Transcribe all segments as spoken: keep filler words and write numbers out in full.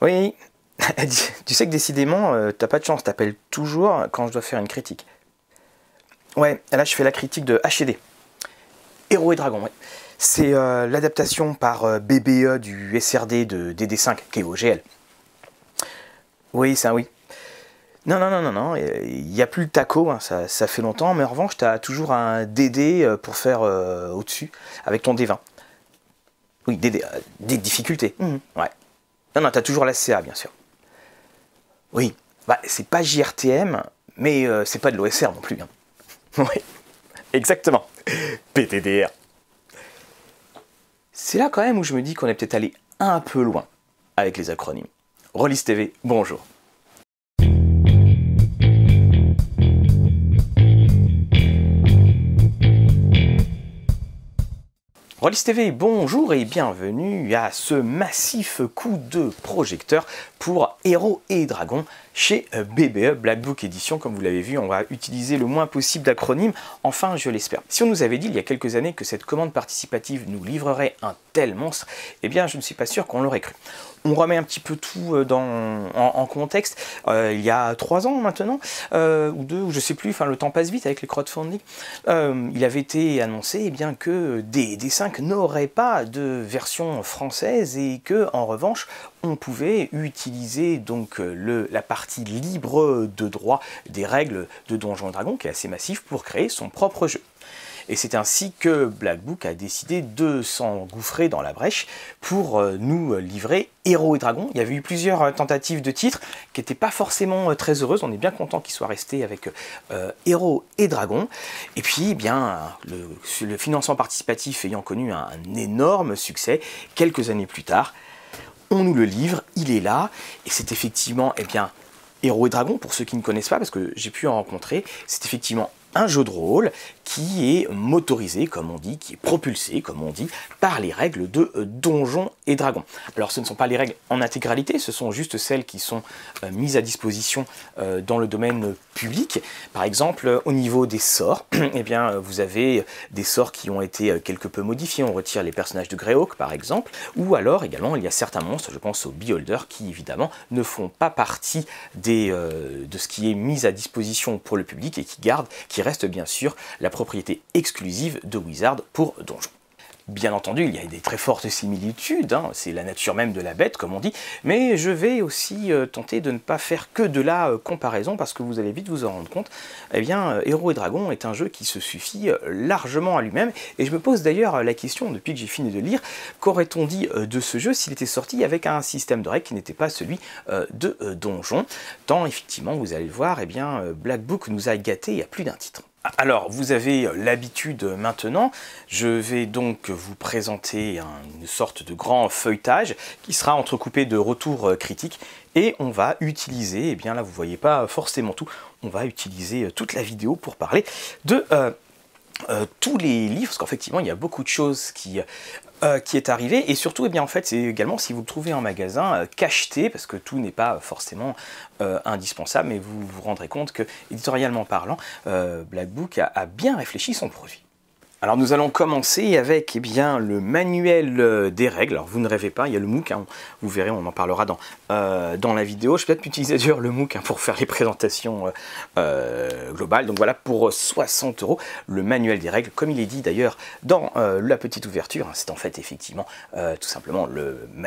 Oui, tu sais que décidément, euh, t'as pas de chance, t'appelles toujours quand je dois faire une critique. Ouais, là je fais la critique de H D. Héros et Dragons, ouais. C'est euh, l'adaptation par euh, B B E du S R D de D D cinq, qui est O G L. Oui, ça, oui. Non, non, non, non, non, il n'y a plus le taco, hein, ça, ça fait longtemps, mais en revanche, tu as toujours un D D pour faire euh, au-dessus, avec ton D vingt. Oui, D D, euh, des difficultés. Mmh. Ouais. Non, non, tu as toujours la C A, bien sûr. Oui, bah, c'est pas J R T M, mais euh, c'est pas de l'O S R non plus. Hein. Oui, exactement. P T D R. C'est là quand même où je me dis qu'on est peut-être allé un peu loin avec les acronymes. Rollis T V, bonjour. Rollis T V, bonjour et bienvenue à ce massif coup de projecteur pour Héros et Dragons chez B B E Black Book Edition. Comme vous l'avez vu, on va utiliser le moins possible d'acronymes, enfin je l'espère. Si on nous avait dit il y a quelques années que cette commande participative nous livrerait un tel monstre, eh bien je ne suis pas sûr qu'on l'aurait cru. On remet un petit peu tout dans, en, en contexte. Euh, il y a trois ans maintenant, euh, ou deux, ou je sais plus, enfin le temps passe vite avec les crowdfunding, euh, il avait été annoncé eh bien, que D D cinq n'aurait pas de version française et que, en revanche, on pouvait utiliser donc le, la partie libre de droit des règles de Donjons et Dragons, qui est assez massif, pour créer son propre jeu. Et c'est ainsi que Black Book a décidé de s'engouffrer dans la brèche pour nous livrer Héros et Dragons. Il y avait eu plusieurs tentatives de titres qui n'étaient pas forcément très heureuses. On est bien content qu'ils soient restés avec euh, Héros et Dragons. Et puis, eh bien, le, le financement participatif ayant connu un, un énorme succès, quelques années plus tard, on nous le livre, il est là, et c'est effectivement, eh bien, Héros et Dragons, pour ceux qui ne connaissent pas, parce que j'ai pu en rencontrer, c'est effectivement un jeu de rôle qui est motorisé, comme on dit, qui est propulsé, comme on dit, par les règles de Donjons et Dragons. Alors ce ne sont pas les règles en intégralité, ce sont juste celles qui sont euh, mises à disposition euh, dans le domaine public. Par exemple, euh, au niveau des sorts, eh bien, euh, vous avez des sorts qui ont été euh, quelque peu modifiés, on retire les personnages de Greyhawk par exemple, ou alors également il y a certains monstres, je pense aux Beholder, qui évidemment ne font pas partie des, euh, de ce qui est mis à disposition pour le public et qui gardent, qui reste bien sûr la propriété exclusive de Wizard pour Donjons. Bien entendu, il y a des très fortes similitudes, hein, c'est la nature même de la bête, comme on dit, mais je vais aussi euh, tenter de ne pas faire que de la euh, comparaison, parce que vous allez vite vous en rendre compte, eh bien, euh, Héros et Dragons est un jeu qui se suffit euh, largement à lui-même, et je me pose d'ailleurs euh, la question, depuis que j'ai fini de lire, qu'aurait-on dit euh, de ce jeu s'il était sorti avec un système de règles qui n'était pas celui euh, de euh, Donjons, tant, effectivement, vous allez le voir, eh bien, euh, Black Book nous a gâtés à plus d'un titre. Alors, vous avez l'habitude maintenant, je vais donc vous présenter une sorte de grand feuilletage qui sera entrecoupé de retours critiques et on va utiliser, et eh bien là vous ne voyez pas forcément tout, on va utiliser toute la vidéo pour parler de euh, euh, tous les livres, parce qu'effectivement il y a beaucoup de choses qui... Euh, qui est arrivé, et surtout, eh bien, en fait, c'est également, si vous le trouvez en magasin, euh, cacheté, parce que tout n'est pas forcément euh, indispensable, mais vous vous rendrez compte que, éditorialement parlant, euh, Black Book a, a bien réfléchi son produit. Alors nous allons commencer avec eh bien, le manuel euh, des règles. Alors vous ne rêvez pas, il y a le MOOC, hein, on, vous verrez, on en parlera dans, euh, dans la vidéo. Je vais peut-être utiliser d'ailleurs le MOOC hein, pour faire les présentations euh, euh, globales. Donc voilà, pour soixante euros, le manuel des règles, comme il est dit d'ailleurs dans euh, la petite ouverture. Hein, c'est en fait effectivement euh, tout simplement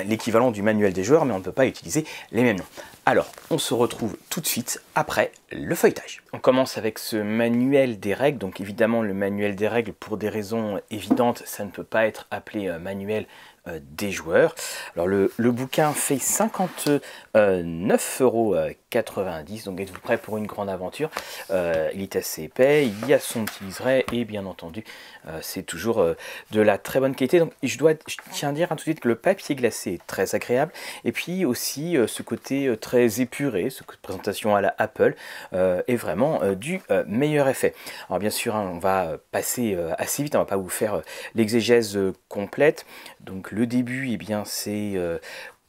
l'équivalent du manuel des joueurs, mais on ne peut pas utiliser les mêmes noms. Alors, on se retrouve tout de suite après le feuilletage. On commence avec ce manuel des règles. Donc évidemment, le manuel des règles, pour des raisons évidentes, ça ne peut pas être appelé euh, manuel euh, des joueurs. Alors le, le bouquin fait cinquante-neuf euros quatre-vingt-dix, donc êtes-vous prêts pour une grande aventure? euh, Il est assez épais, il y a son petit liseré et bien entendu, euh, c'est toujours euh, de la très bonne qualité. Donc je, dois, je tiens à dire hein, tout de suite que le papier glacé est très agréable et puis aussi euh, ce côté euh, très épuré, ce côté de présentation à la Apple euh, est vraiment euh, du euh, meilleur effet. Alors bien sûr, hein, on va passer euh, assez vite, on va pas vous faire euh, l'exégèse euh, complète. Donc le début, et eh bien c'est euh,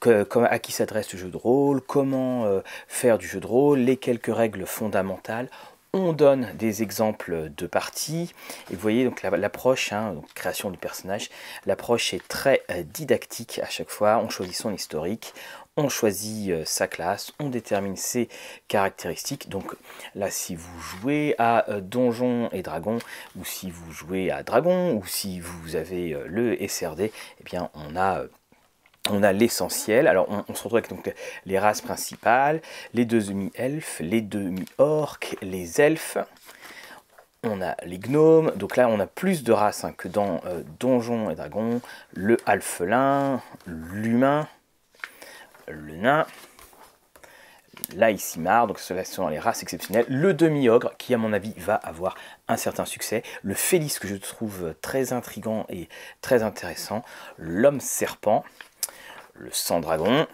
que, que, à qui s'adresse le jeu de rôle, comment euh, faire du jeu de rôle, les quelques règles fondamentales. On donne des exemples de parties, et vous voyez donc l'approche, hein, création du personnage, l'approche est très didactique à chaque fois, on choisit son historique, on choisit sa classe, on détermine ses caractéristiques. Donc là, si vous jouez à Donjons et Dragons, ou si vous jouez à Dragon, ou si vous avez le S R D, eh bien on a... On a l'essentiel. Alors on, on se retrouve avec donc les races principales, les deux demi-elfes, les demi-orques, les elfes. On a les gnomes. Donc là on a plus de races hein, que dans euh, Donjons et Dragons. Le halfelin, l'humain, le nain. L'Aïsimar, donc cela sont les races exceptionnelles. Le demi-ogre, qui à mon avis va avoir un certain succès. Le Félix, que je trouve très intriguant et très intéressant. L'homme-serpent. Le sang-dragon,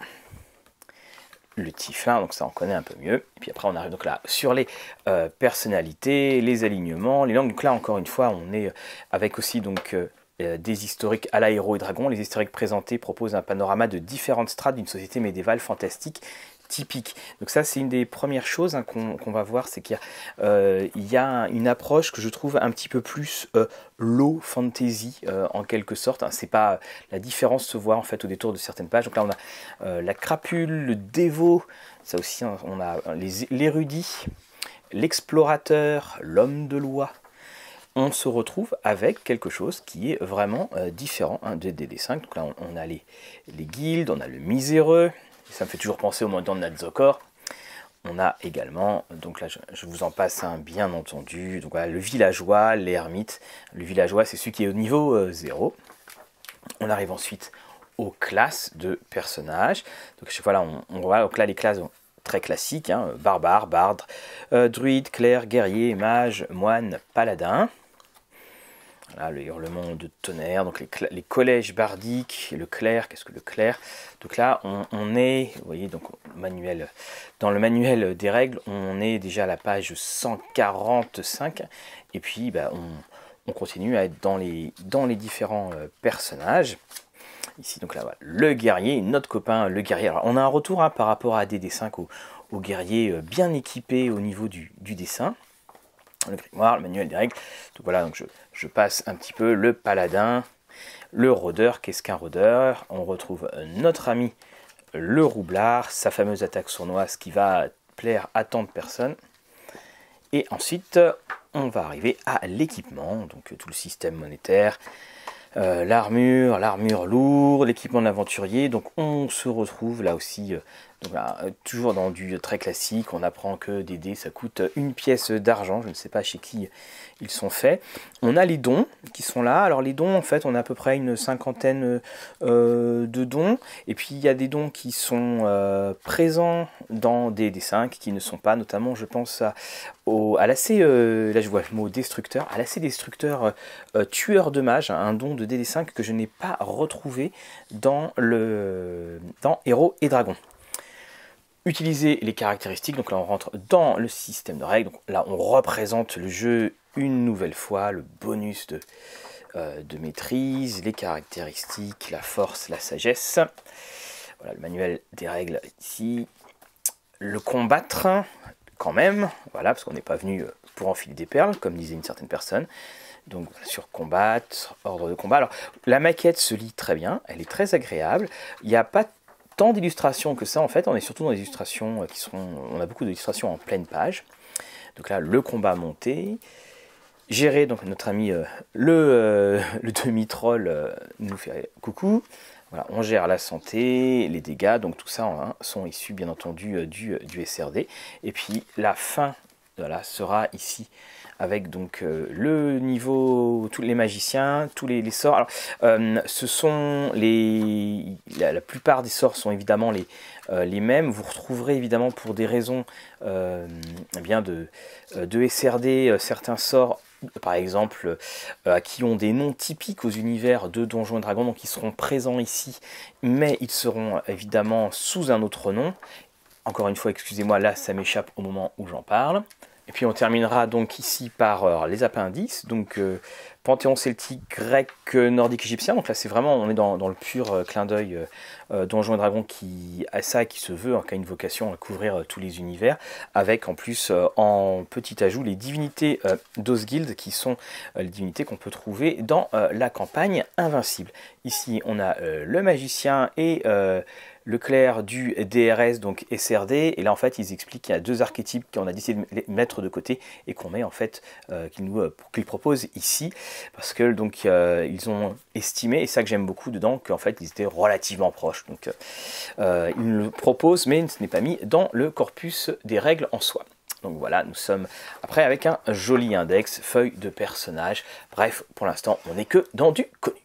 le tiflin, donc ça on connaît un peu mieux. Et puis après on arrive donc là sur les euh, personnalités, les alignements, les langues. Donc là encore une fois on est avec aussi donc euh, des historiques à la Héros et Dragons. Les historiques présentés proposent un panorama de différentes strates d'une société médiévale fantastique typique. Donc ça c'est une des premières choses hein, qu'on qu'on va voir, c'est qu'il y, euh, y a une approche que je trouve un petit peu plus euh, low fantasy euh, en quelque sorte. Hein. C'est pas la différence se voit en fait au détour de certaines pages. Donc là on a euh, la crapule, le dévot, ça aussi hein, on a les l'érudit, l'explorateur, l'homme de loi. On se retrouve avec quelque chose qui est vraiment euh, différent hein, de D D cinq. Donc là on, on a les, les guildes, on a le miséreux. Ça me fait toujours penser au montant de Nazokor. On a également, donc là je, je vous en passe un hein, bien entendu, donc voilà, le villageois, l'ermite. Le villageois c'est celui qui est au niveau euh, zéro. On arrive ensuite aux classes de personnages. Donc voilà, on, on voit donc là les classes donc, très classiques, hein, barbare, barde, euh, druide, clerc, guerrier, mage, moine, paladin. Voilà, le hurlement de tonnerre, donc les, les collèges bardiques, le clerc, qu'est-ce que le clerc? Donc là, on, on est, vous voyez, donc, manuel, dans le manuel des règles, on est déjà à la page cent quarante-cinq, et puis bah, on, on continue à être dans les, dans les différents euh, personnages. Ici, donc là, voilà, le guerrier, notre copain, le guerrier. Alors, on a un retour hein, par rapport à D D cinq au, au guerrier euh, bien équipé au niveau du, du dessin. Le grimoire, le manuel des règles. Donc voilà, donc je, je passe un petit peu le paladin, le rôdeur. Qu'est-ce qu'un rôdeur? On retrouve notre ami le roublard, sa fameuse attaque sournoise qui va plaire à tant de personnes. Et ensuite, on va arriver à l'équipement, donc tout le système monétaire, euh, l'armure, l'armure lourde, l'équipement de l'aventurier. Donc on se retrouve là aussi... Euh, Donc là, toujours dans du très classique, on apprend que des dés ça coûte une pièce d'argent, je ne sais pas chez qui ils sont faits. On a les dons qui sont là, alors les dons en fait on a à peu près une cinquantaine euh, de dons, et puis il y a des dons qui sont euh, présents dans des D D cinq qui ne sont pas, notamment je pense à, à l'assez, euh, là je vois le mot destructeur, à l'assez destructeur euh, tueur de mages, un don de D D cinq que je n'ai pas retrouvé dans, le, dans Héros et Dragons. Utiliser les caractéristiques, donc là on rentre dans le système de règles, donc là on représente le jeu une nouvelle fois, le bonus de, euh, de maîtrise, les caractéristiques, la force, la sagesse, voilà le manuel des règles ici, le combattre quand même, voilà parce qu'on n'est pas venu pour enfiler des perles comme disait une certaine personne. Donc sur combattre, ordre de combat, alors la maquette se lit très bien, elle est très agréable, il n'y a pas de tant d'illustrations que ça, en fait, on est surtout dans des illustrations qui sont... On a beaucoup d'illustrations en pleine page. Donc là, le combat monté. Gérer, donc notre ami euh, le, euh, le demi-troll euh, nous fait coucou. Voilà, on gère la santé, les dégâts, donc tout ça hein, sont issus, bien entendu, du, du S R D. Et puis la fin voilà, sera ici, avec donc euh, le niveau, tous les magiciens, tous les, les sorts. Alors, euh, ce sont les... La, la plupart des sorts sont évidemment les, euh, les mêmes. Vous retrouverez évidemment pour des raisons euh, eh bien de, de S R D euh, certains sorts, par exemple, euh, qui ont des noms typiques aux univers de Donjons et Dragons, donc ils seront présents ici, mais ils seront évidemment sous un autre nom. Encore une fois, excusez-moi, là ça m'échappe au moment où j'en parle. Et puis on terminera donc ici par euh, les appendices, donc euh, panthéon celtique, grec, nordique, égyptien. Donc là, c'est vraiment, on est dans, dans le pur euh, clin d'œil euh, euh, Donjons et Dragons qui a ça, qui se veut, hein, qui a une vocation à couvrir euh, tous les univers, avec en plus euh, en petit ajout les divinités euh, d'Osguild, qui sont euh, les divinités qu'on peut trouver dans euh, la campagne Invincible. Ici, on a euh, le magicien et euh, le clerc du D R S, donc S R D, et là en fait ils expliquent qu'il y a deux archétypes qu'on a décidé de mettre de côté et qu'on met en fait, euh, qu'ils nous euh, qu'ils proposent ici, parce que donc euh, ils ont estimé, et ça que j'aime beaucoup dedans, qu'en fait ils étaient relativement proches, donc euh, ils le proposent, mais ce n'est pas mis dans le corpus des règles en soi. Donc voilà, nous sommes après avec un joli index, feuille de personnage, bref, pour l'instant on n'est que dans du connu.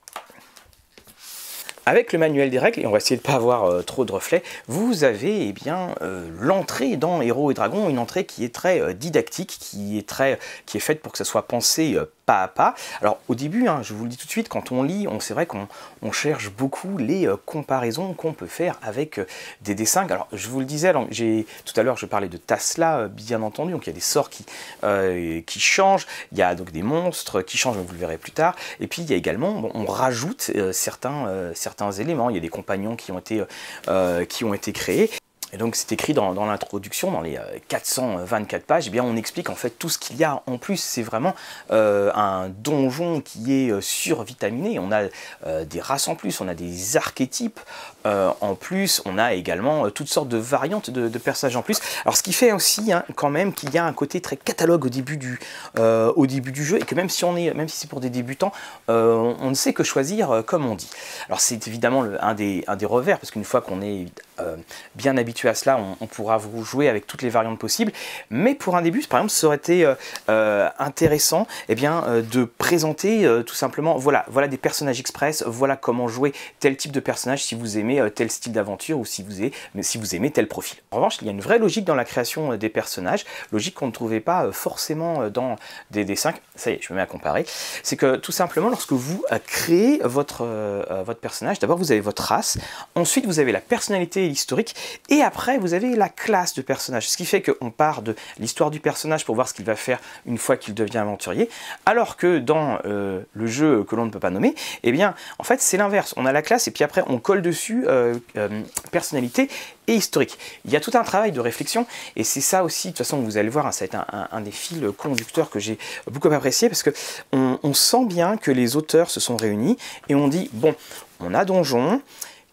Avec le manuel des règles, et on va essayer de ne pas avoir euh, trop de reflets, vous avez eh bien euh, l'entrée dans Héros et Dragons, une entrée qui est très euh, didactique, qui est, très, qui est faite pour que ça soit pensé euh, pas à pas. Alors au début, hein, je vous le dis tout de suite, quand on lit, on, c'est vrai qu'on on cherche beaucoup les euh, comparaisons qu'on peut faire avec euh, des D D cinq. Alors je vous le disais, tout à l'heure je parlais de Taala, euh, bien entendu, donc il y a des sorts qui, euh, qui changent, il y a donc des monstres qui changent, vous le verrez plus tard, et puis il y a également, bon, on rajoute euh, certains, euh, certains éléments, il y a des compagnons qui ont été, euh, qui ont été créés. Et donc c'est écrit dans, dans l'introduction, dans les quatre cent vingt-quatre pages, eh bien on explique en fait tout ce qu'il y a en plus. C'est vraiment euh, un donjon qui est euh, survitaminé. On a euh, des races en plus, on a des archétypes euh, en plus, on a également euh, toutes sortes de variantes de, de personnages en plus. Alors ce qui fait aussi hein, quand même qu'il y a un côté très catalogue au début du, euh, au début du jeu, et que même si on est, même si c'est pour des débutants, euh, on ne sait que choisir euh, comme on dit. Alors c'est évidemment le, un, des, un des revers, parce qu'une fois qu'on est euh, bien habitué à cela, on, on pourra vous jouer avec toutes les variantes possibles, mais pour un début, par exemple, ça aurait été euh, euh, intéressant eh bien, euh, de présenter euh, tout simplement, voilà, voilà des personnages express, voilà comment jouer tel type de personnage si vous aimez euh, tel style d'aventure, ou si vous, aimez, mais si vous aimez tel profil. En revanche, il y a une vraie logique dans la création euh, des personnages, logique qu'on ne trouvait pas euh, forcément euh, dans des D D cinq, ça y est, je me mets à comparer, c'est que tout simplement, lorsque vous euh, créez votre, euh, votre personnage, d'abord vous avez votre race, ensuite vous avez la personnalité et l'historique, et après Après, vous avez la classe de personnage, ce qui fait qu'on part de l'histoire du personnage pour voir ce qu'il va faire une fois qu'il devient aventurier, alors que dans euh, le jeu que l'on ne peut pas nommer, eh bien, en fait, c'est l'inverse. On a la classe et puis après, on colle dessus euh, euh, personnalité et historique. Il y a tout un travail de réflexion et c'est ça aussi, de toute façon, vous allez voir, hein, ça va être un, un, un des fils conducteurs que j'ai beaucoup apprécié, parce que on, on sent bien que les auteurs se sont réunis et on dit, bon, on a donjon,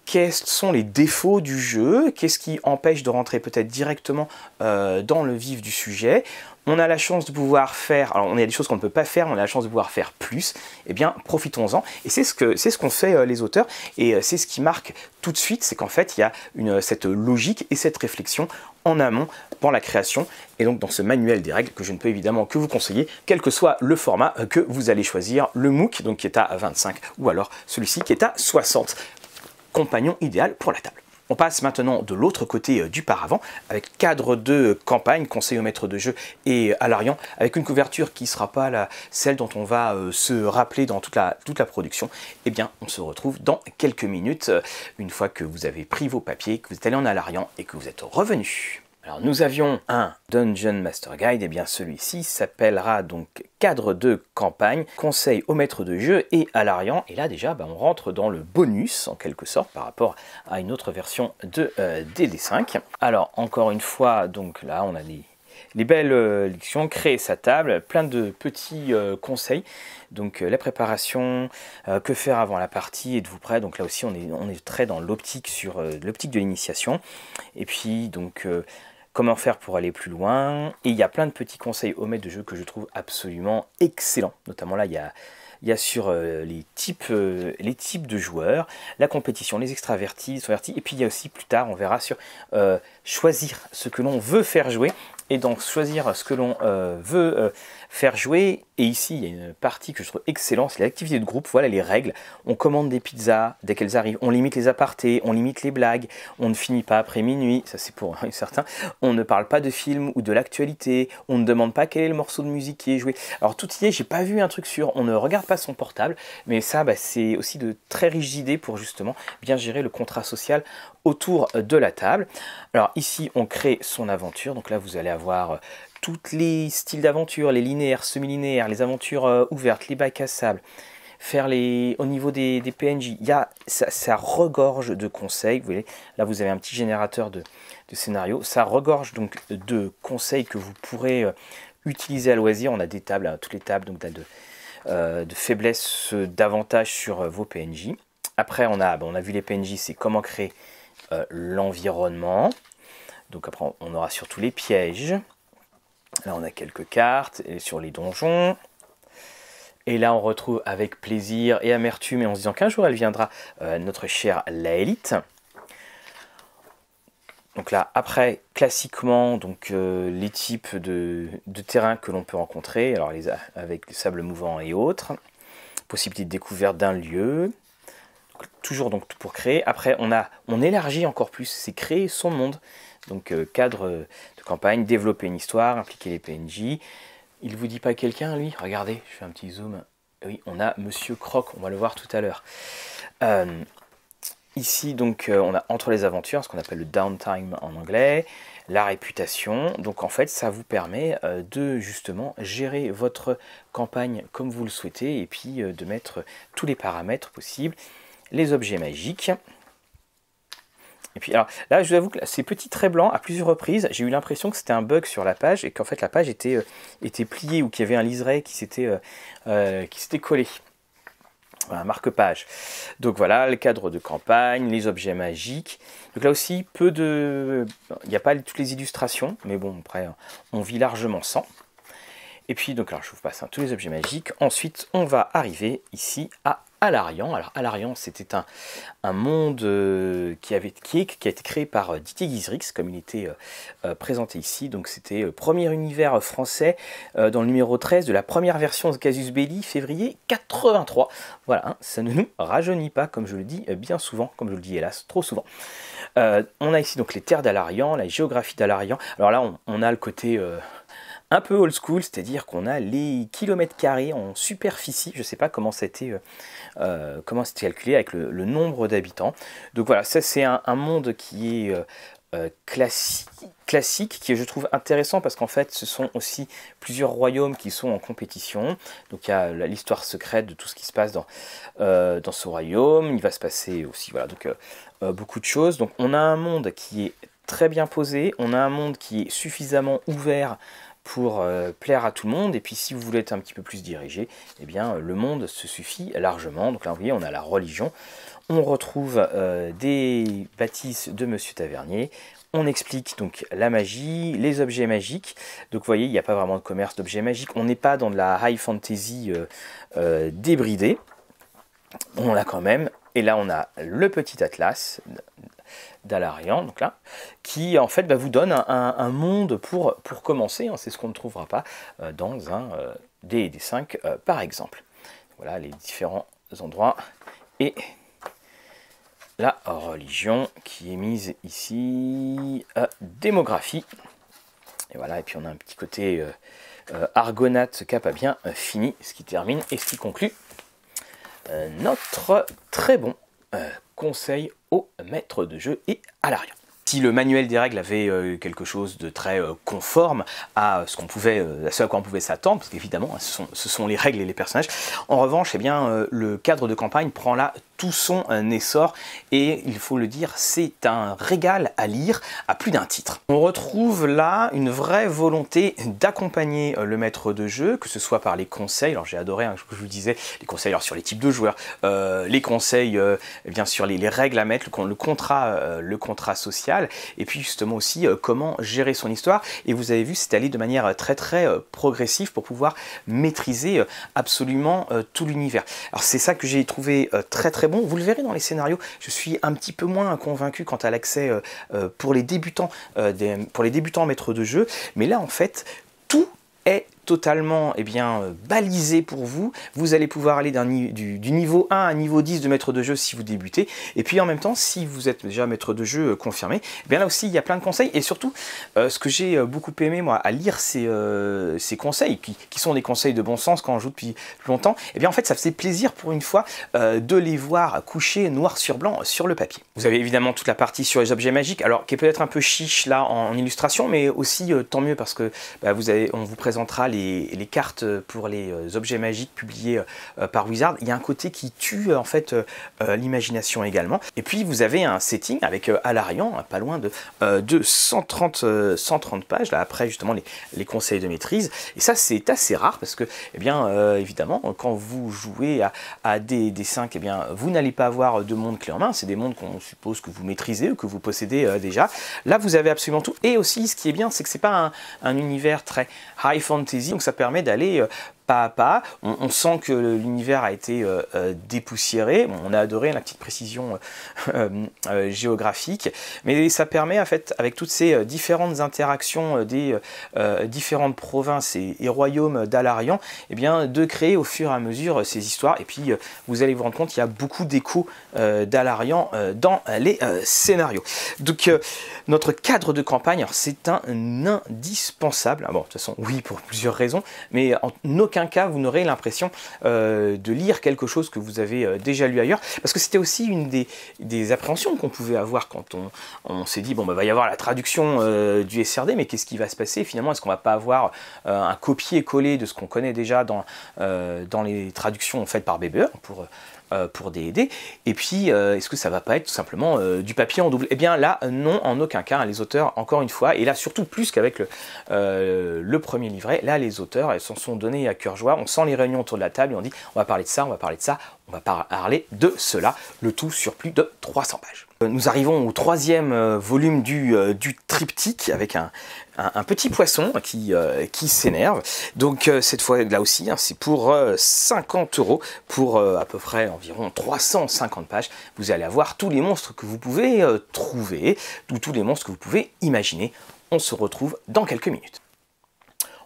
quels sont les défauts du jeu? Qu'est-ce qui empêche de rentrer peut-être directement euh, dans le vif du sujet? On a la chance de pouvoir faire, alors on a des choses qu'on ne peut pas faire, mais on a la chance de pouvoir faire plus, eh bien profitons-en. Et c'est ce que c'est ce qu'ont fait euh, les auteurs, et euh, c'est ce qui marque tout de suite, c'est qu'en fait il y a une, cette logique et cette réflexion en amont pour la création, et donc dans ce manuel des règles que je ne peux évidemment que vous conseiller, quel que soit le format euh, que vous allez choisir, le MOOC donc qui est à vingt-cinq, ou alors celui-ci qui est à soixante. Compagnon idéal pour la table. On passe maintenant de l'autre côté du paravent avec cadre de campagne, conseil au maître de jeu et Alarian, avec une couverture qui ne sera pas la, celle dont on va se rappeler dans toute la, toute la production. Eh bien, on se retrouve dans quelques minutes, une fois que vous avez pris vos papiers, que vous êtes allé en Alarian et que vous êtes revenu. Alors nous avions un Dungeon Master Guide, et bien celui-ci s'appellera donc cadre de campagne, conseil au maître de jeu et à l'Arian. Et là déjà bah, on rentre dans le bonus en quelque sorte par rapport à une autre version de euh, D D cinq. Alors encore une fois, donc là on a les, les belles euh, lections, créer sa table, plein de petits euh, conseils. Donc euh, la préparation, euh, que faire avant la partie, êtes-vous prêt? Donc là aussi on est, on est très dans l'optique sur euh, l'optique de l'initiation. Et puis donc euh, comment faire pour aller plus loin. Et il y a plein de petits conseils au maître de jeu que je trouve absolument excellents. Notamment là, il y a, il y a sur euh, les, types, euh, les types de joueurs, la compétition, les extravertis, les introvertis. Et puis il y a aussi plus tard, on verra sur euh, choisir ce que l'on veut faire jouer. Et donc choisir ce que l'on euh, veut euh, faire jouer. Et ici, il y a une partie que je trouve excellente, c'est l'activité de groupe. Voilà les règles. On commande des pizzas dès qu'elles arrivent. On limite les apartés, on limite les blagues. On ne finit pas après minuit, ça c'est pour certains. On ne parle pas de film ou de l'actualité. On ne demande pas quel est le morceau de musique qui est joué. Alors tout y est, j'ai pas vu un truc sûr. On ne regarde pas son portable. Mais ça, bah, c'est aussi de très riches idées pour justement bien gérer le contrat social autour de la table. Alors ici, on crée son aventure. Donc là, vous allez avoir toutes les styles d'aventure, les linéaires, semi-linéaires, les aventures euh, ouvertes, les bacs à sable, faire les au niveau des, des P N J, il y a, ça, ça regorge de conseils. Vous voyez, là vous avez un petit générateur de, de scénarios, ça regorge donc de conseils que vous pourrez euh, utiliser à loisir. On a des tables, hein, toutes les tables, donc de, euh, de faiblesses, euh, d'avantages sur euh, vos P N J. Après on a, on a vu les P N J, c'est comment créer euh, l'environnement. Donc après on aura surtout les pièges. Là on a quelques cartes et sur les donjons. Et là on retrouve avec plaisir et amertume et en se disant qu'un jour elle viendra, euh, notre chère Laélite. Donc là après classiquement donc, euh, les types de, de terrains que l'on peut rencontrer. Alors les, avec les sables mouvants et autres. Possibilité de découverte d'un lieu. Donc, toujours donc pour créer. Après on, a, on élargit encore plus, c'est créer son monde. Donc euh, cadre de campagne, développer une histoire, impliquer les P N J. Il ne vous dit pas quelqu'un, lui? Regardez, je fais un petit zoom. Oui, on a Monsieur Croc, on va le voir tout à l'heure. Euh, ici, donc, euh, on a entre les aventures, ce qu'on appelle le downtime en anglais, la réputation. Donc, en fait, ça vous permet euh, de, justement, gérer votre campagne comme vous le souhaitez et puis euh, de mettre tous les paramètres possibles, les objets magiques. Et puis alors, là, je vous avoue que ces petits traits blancs, à plusieurs reprises, j'ai eu l'impression que c'était un bug sur la page et qu'en fait la page était, euh, était pliée ou qu'il y avait un liseré qui s'était euh, euh, collé. Voilà, un marque-page. Donc voilà, le cadre de campagne, les objets magiques. Donc là aussi, peu de... Il n'y a pas toutes les illustrations, mais bon, après, on vit largement sans. Et puis, donc alors, je vous passe hein, tous les objets magiques. Ensuite, on va arriver ici à Alarian. Alors Alarian, c'était un, un monde euh, qui, avait, qui, qui a été créé par euh, Didier Guiserix, comme il était euh, euh, présenté ici. Donc c'était le premier univers français euh, dans le numéro treize de la première version de Casus Belli, février quatre-vingt-trois. Voilà, hein, ça ne nous rajeunit pas, comme je le dis euh, bien souvent, comme je le dis hélas, trop souvent. Euh, on a ici donc les terres d'Alarian, la géographie d'Alarian. Alors là, on, on a le côté... Euh, un peu old school, c'est-à-dire qu'on a les kilomètres carrés en superficie. Je ne sais pas comment c'était euh, calculé avec le, le nombre d'habitants. Donc voilà, ça c'est un, un monde qui est euh, classi classique, qui je trouve intéressant parce qu'en fait ce sont aussi plusieurs royaumes qui sont en compétition. Donc il y a l'histoire secrète de tout ce qui se passe dans, euh, dans ce royaume. Il va se passer aussi voilà, donc, euh, beaucoup de choses. Donc on a un monde qui est très bien posé, on a un monde qui est suffisamment ouvert pour euh, plaire à tout le monde, et puis si vous voulez être un petit peu plus dirigé, eh bien le monde se suffit largement. Donc là vous voyez on a la religion, on retrouve euh, des bâtisses de Monsieur Tavernier, on explique donc la magie, les objets magiques. Donc vous voyez il n'y a pas vraiment de commerce d'objets magiques, on n'est pas dans de la high fantasy euh, euh, débridée, on l'a quand même. Et là on a le petit atlas d'Alarian, donc là, qui en fait bah, vous donne un, un, un monde pour, pour commencer, hein, c'est ce qu'on ne trouvera pas euh, dans un euh, D D cinq euh, par exemple. Voilà les différents endroits, et la religion qui est mise ici, euh, démographie, et voilà, et puis on a un petit côté euh, euh, argonate cap a bien euh, fini, ce qui termine et ce qui conclut euh, notre très bon euh, conseil au maître de jeu et à l'arrière. Si le manuel des règles avait euh, quelque chose de très euh, conforme à ce qu'on pouvait, euh, à ce à quoi on pouvait s'attendre, parce qu'évidemment hein, ce, sont, ce sont les règles et les personnages, en revanche eh bien, euh, le cadre de campagne prend là tout son euh, essor, et il faut le dire, c'est un régal à lire à plus d'un titre. On retrouve là une vraie volonté d'accompagner euh, le maître de jeu, que ce soit par les conseils, alors j'ai adoré, hein, je vous disais, les conseils alors, sur les types de joueurs, euh, les conseils euh, bien sûr, les, les règles à mettre, le, le, contrat, euh, le contrat social, et puis justement aussi euh, comment gérer son histoire. Et vous avez vu, c'est allé de manière très très euh, progressive pour pouvoir maîtriser euh, absolument euh, tout l'univers. Alors c'est ça que j'ai trouvé euh, très très bon. Vous le verrez dans les scénarios, je suis un petit peu moins convaincu quant à l'accès euh, euh, pour les débutants euh, des, pour les débutants maîtres de jeu, mais là en fait tout est totalement eh bien, euh, balisé pour vous. Vous allez pouvoir aller du, du niveau un à niveau dix de maître de jeu si vous débutez. Et puis en même temps, si vous êtes déjà maître de jeu euh, confirmé, eh bien là aussi il y a plein de conseils. Et surtout, euh, ce que j'ai euh, beaucoup aimé moi à lire ces, euh, ces conseils, qui, qui sont des conseils de bon sens quand on joue depuis longtemps, et eh bien en fait ça faisait plaisir pour une fois euh, de les voir couchés noir sur blanc euh, sur le papier. Vous avez évidemment toute la partie sur les objets magiques, alors qui est peut-être un peu chiche là en, en illustration, mais aussi euh, tant mieux parce que bah, vous avez, on vous présentera les, les cartes pour les euh, objets magiques publiés euh, par Wizard. Il y a un côté qui tue euh, en fait euh, l'imagination également. Et puis vous avez un setting avec euh, Alarian, pas loin de, euh, de cent trente, euh, cent trente pages, là après justement les, les conseils de maîtrise. Et ça c'est assez rare parce que, eh bien, euh, évidemment, quand vous jouez à, à D D cinq, eh bien, vous n'allez pas avoir de monde clé en main. C'est des mondes qu'on suppose que vous maîtrisez ou que vous possédez euh, déjà. Là vous avez absolument tout. Et aussi ce qui est bien, c'est que c'est pas un, un univers très high fantasy, donc ça permet d'aller euh, pas à pas. On, on sent que l'univers a été euh, euh, dépoussiéré. Bon, on a adoré la petite précision euh, euh, géographique, mais ça permet en fait, avec toutes ces euh, différentes interactions euh, des euh, différentes provinces et, et royaumes d'Alarian, eh bien de créer au fur et à mesure euh, ces histoires. Et puis euh, vous allez vous rendre compte qu'il y a beaucoup d'échos euh, d'Alarian euh, dans les euh, scénarios. Donc euh, notre cadre de campagne, c'est un indispensable. Ah bon, de toute façon, oui pour plusieurs raisons, mais en aucun cas vous n'aurez l'impression euh, de lire quelque chose que vous avez euh, déjà lu ailleurs, parce que c'était aussi une des, des appréhensions qu'on pouvait avoir quand on, on s'est dit bon bah va y avoir la traduction euh, du S R D, mais qu'est-ce qui va se passer finalement, est-ce qu'on va pas avoir euh, un copier-coller de ce qu'on connaît déjà dans, euh, dans les traductions faites par B B E pour euh, pour D et D, et puis euh, est-ce que ça va pas être tout simplement euh, du papier en double. Et bien là non, en aucun cas, hein, les auteurs encore une fois, et là surtout plus qu'avec le, euh, le premier livret, là les auteurs elles s'en sont donnés à cœur joie. On sent les réunions autour de la table et on dit on va parler de ça, on va parler de ça, on va parler de cela, le tout sur plus de trois cents pages. Nous arrivons au troisième euh, volume du, euh, du triptyque avec un, un, un petit poisson qui, euh, qui s'énerve. Donc euh, cette fois là aussi, hein, c'est pour euh, cinquante euros, pour euh, à peu près environ trois cent cinquante pages. Vous allez avoir tous les monstres que vous pouvez euh, trouver, ou tous les monstres que vous pouvez imaginer. On se retrouve dans quelques minutes.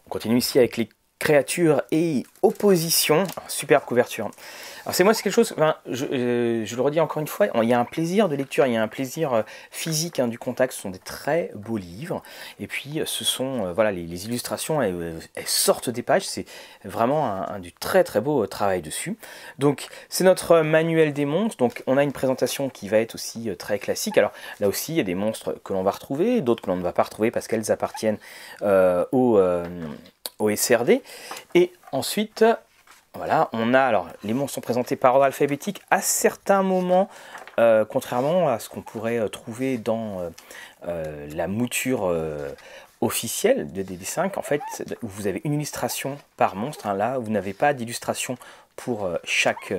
On continue ici avec les créatures et oppositions. Superbe couverture. Alors c'est moi, c'est quelque chose, ben, je, euh, je le redis encore une fois, il y a un plaisir de lecture, il y a un plaisir physique hein, du contact. Ce sont des très beaux livres. Et puis ce sont, euh, voilà, les, les illustrations, elles, elles sortent des pages. C'est vraiment un, un du très très beau travail dessus. Donc c'est notre manuel des monstres. Donc on a une présentation qui va être aussi très classique. Alors là aussi, il y a des monstres que l'on va retrouver, d'autres que l'on ne va pas retrouver parce qu'elles appartiennent euh, au... Euh, au S R D. Et ensuite, voilà, on a, alors les monstres sont présentés par ordre alphabétique à certains moments, euh, contrairement à ce qu'on pourrait trouver dans euh, euh, la mouture euh, officielle de D D cinq, en fait, où vous avez une illustration par monstre, hein, là, vous n'avez pas d'illustration pour chaque,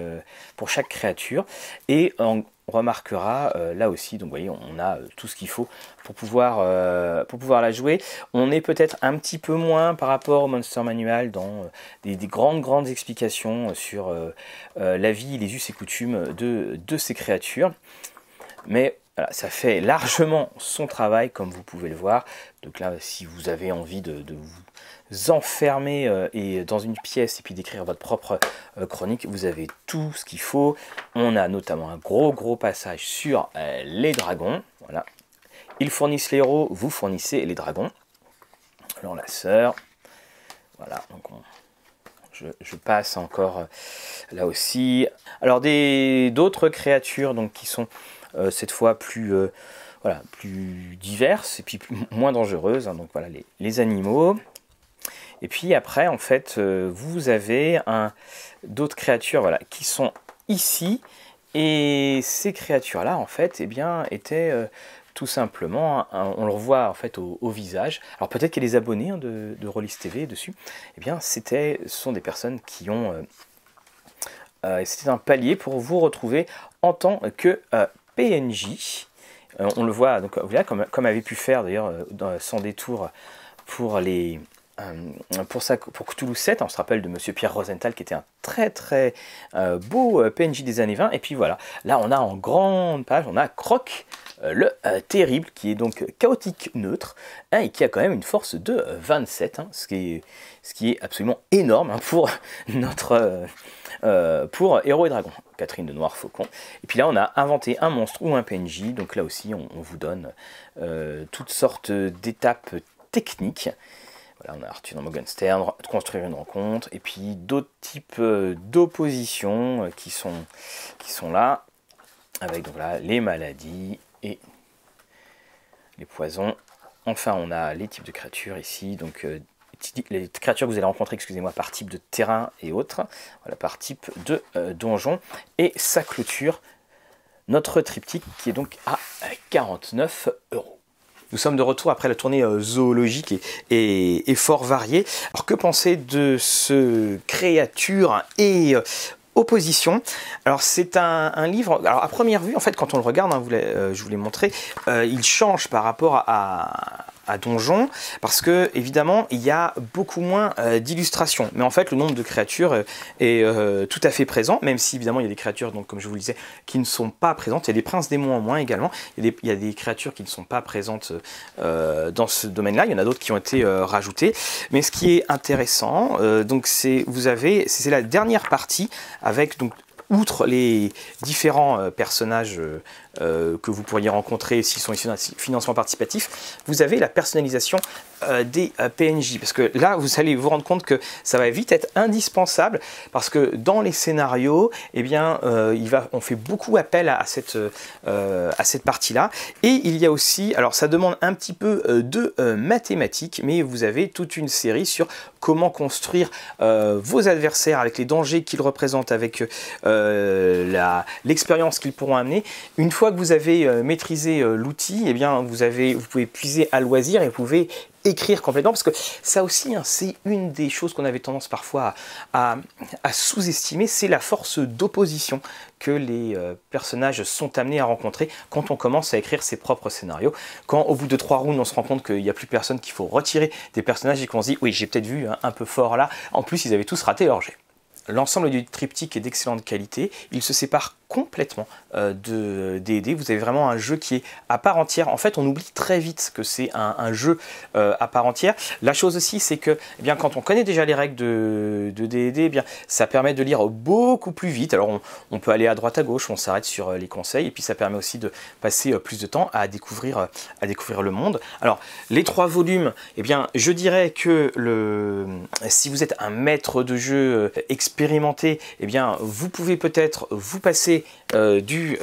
pour chaque créature. Et on remarquera euh, là aussi, donc vous voyez, on a tout ce qu'il faut pour pouvoir, euh, pour pouvoir la jouer. On est peut-être un petit peu moins par rapport au Monster Manual dans euh, des, des grandes grandes explications sur euh, euh, la vie, les us et coutumes de, de ces créatures. Mais voilà, ça fait largement son travail, comme vous pouvez le voir. Donc là, si vous avez envie de, de vous enfermer euh, et dans une pièce et puis d'écrire votre propre euh, chronique, vous avez tout ce qu'il faut. On a notamment un gros gros passage sur euh, les dragons. Voilà, ils fournissent les héros, vous fournissez les dragons. Alors la sœur, voilà, donc on... Je, je passe encore euh, là aussi. Alors des d'autres créatures donc qui sont euh, cette fois plus euh, voilà plus diverses et puis plus, moins dangereuses. Hein, donc voilà les, les animaux. Et puis après, en fait, euh, vous avez un, d'autres créatures voilà, qui sont ici. Et ces créatures-là, en fait, eh bien, étaient euh, tout simplement, hein, on le revoit en fait au, au visage. Alors peut-être qu'il y a des abonnés hein, de, de Rollis T V dessus. Eh bien, c'était, ce sont des personnes qui ont... Euh, euh, c'était un palier pour vous retrouver en tant que euh, P N J. Euh, on le voit, donc, là, comme, comme avait pu faire d'ailleurs, euh, sans détour, pour les... pour, sa, pour Cthulhu sept, on se rappelle de Monsieur Pierre Rosenthal qui était un très très euh, beau P N J des années vingt. Et puis voilà, là on a en grande page, on a Croc euh, le euh, Terrible, qui est donc chaotique neutre, hein, et qui a quand même une force de euh, vingt-sept, hein, ce, qui est, ce qui est absolument énorme, hein, pour notre... Euh, Euh, pour Héros et Dragons, Catherine de Noir-Faucon. Et puis là, on a inventé un monstre ou un P N J. Donc là aussi, on, on vous donne euh, toutes sortes d'étapes techniques. Voilà, on a Arthur Morgenstern, construire une rencontre. Et puis d'autres types euh, d'oppositions euh, qui, sont, qui sont là. Avec donc là, les maladies et les poisons. Enfin, on a les types de créatures ici. Donc... Euh, les créatures que vous allez rencontrer, excusez-moi, par type de terrain et autres, voilà, par type de euh, donjon, et ça clôture notre triptyque qui est donc à quarante-neuf euros. Nous sommes de retour après la tournée euh, zoologique et, et, et fort variée. Alors que penser de ce créature et euh, opposition? Alors c'est un, un livre, alors à première vue, en fait, quand on le regarde, hein, vous euh, je vous l'ai montré, euh, il change par rapport à... à à Donjon, parce que évidemment il y a beaucoup moins euh, d'illustrations, mais en fait le nombre de créatures euh, est euh, tout à fait présent, même si évidemment il y a des créatures, donc comme je vous le disais, qui ne sont pas présentes. Il y a des princes démons en moins également, il y a des, il y a des créatures qui ne sont pas présentes euh, dans ce domaine là il y en a d'autres qui ont été euh, rajoutées. Mais ce qui est intéressant, euh, donc c'est vous avez c'est la dernière partie avec, donc, outre les différents personnages euh, que vous pourriez rencontrer s'ils sont issus d'un financement participatif, vous avez la personnalisation euh, des euh, P N J. Parce que là, vous allez vous rendre compte que ça va vite être indispensable, parce que dans les scénarios, eh bien, euh, il va, on fait beaucoup appel à, à cette, euh, à cette partie-là. Et il y a aussi, alors ça demande un petit peu euh, de euh, mathématiques, mais vous avez toute une série sur comment construire euh, vos adversaires avec les dangers qu'ils représentent, avec... Euh, Euh, l'expérience qu'ils pourront amener. Une fois que vous avez euh, maîtrisé euh, l'outil, eh bien, vous, avez, vous pouvez puiser à loisir et vous pouvez écrire complètement, parce que ça aussi, hein, c'est une des choses qu'on avait tendance parfois à, à, à sous-estimer, c'est la force d'opposition que les euh, personnages sont amenés à rencontrer quand on commence à écrire ses propres scénarios. Quand au bout de trois rounds, on se rend compte qu'il n'y a plus personne, qu'il faut retirer des personnages et qu'on se dit « oui, j'ai peut-être vu, hein, un peu fort là, en plus ils avaient tous raté leur jet ». L'ensemble du triptyque est d'excellente qualité, il se sépare complètement euh, de D et D, vous avez vraiment un jeu qui est à part entière. En fait, on oublie très vite que c'est un, un jeu euh, à part entière. La chose aussi, c'est que eh bien, quand on connaît déjà les règles de D et D, eh bien, ça permet de lire beaucoup plus vite. Alors, on, on peut aller à droite à gauche, on s'arrête sur euh, les conseils, et puis ça permet aussi de passer euh, plus de temps à découvrir, euh, à découvrir le monde. Alors, les trois volumes, eh bien, je dirais que le, si vous êtes un maître de jeu euh, expert, expérimenté, eh bien, vous pouvez peut-être vous passer euh, du,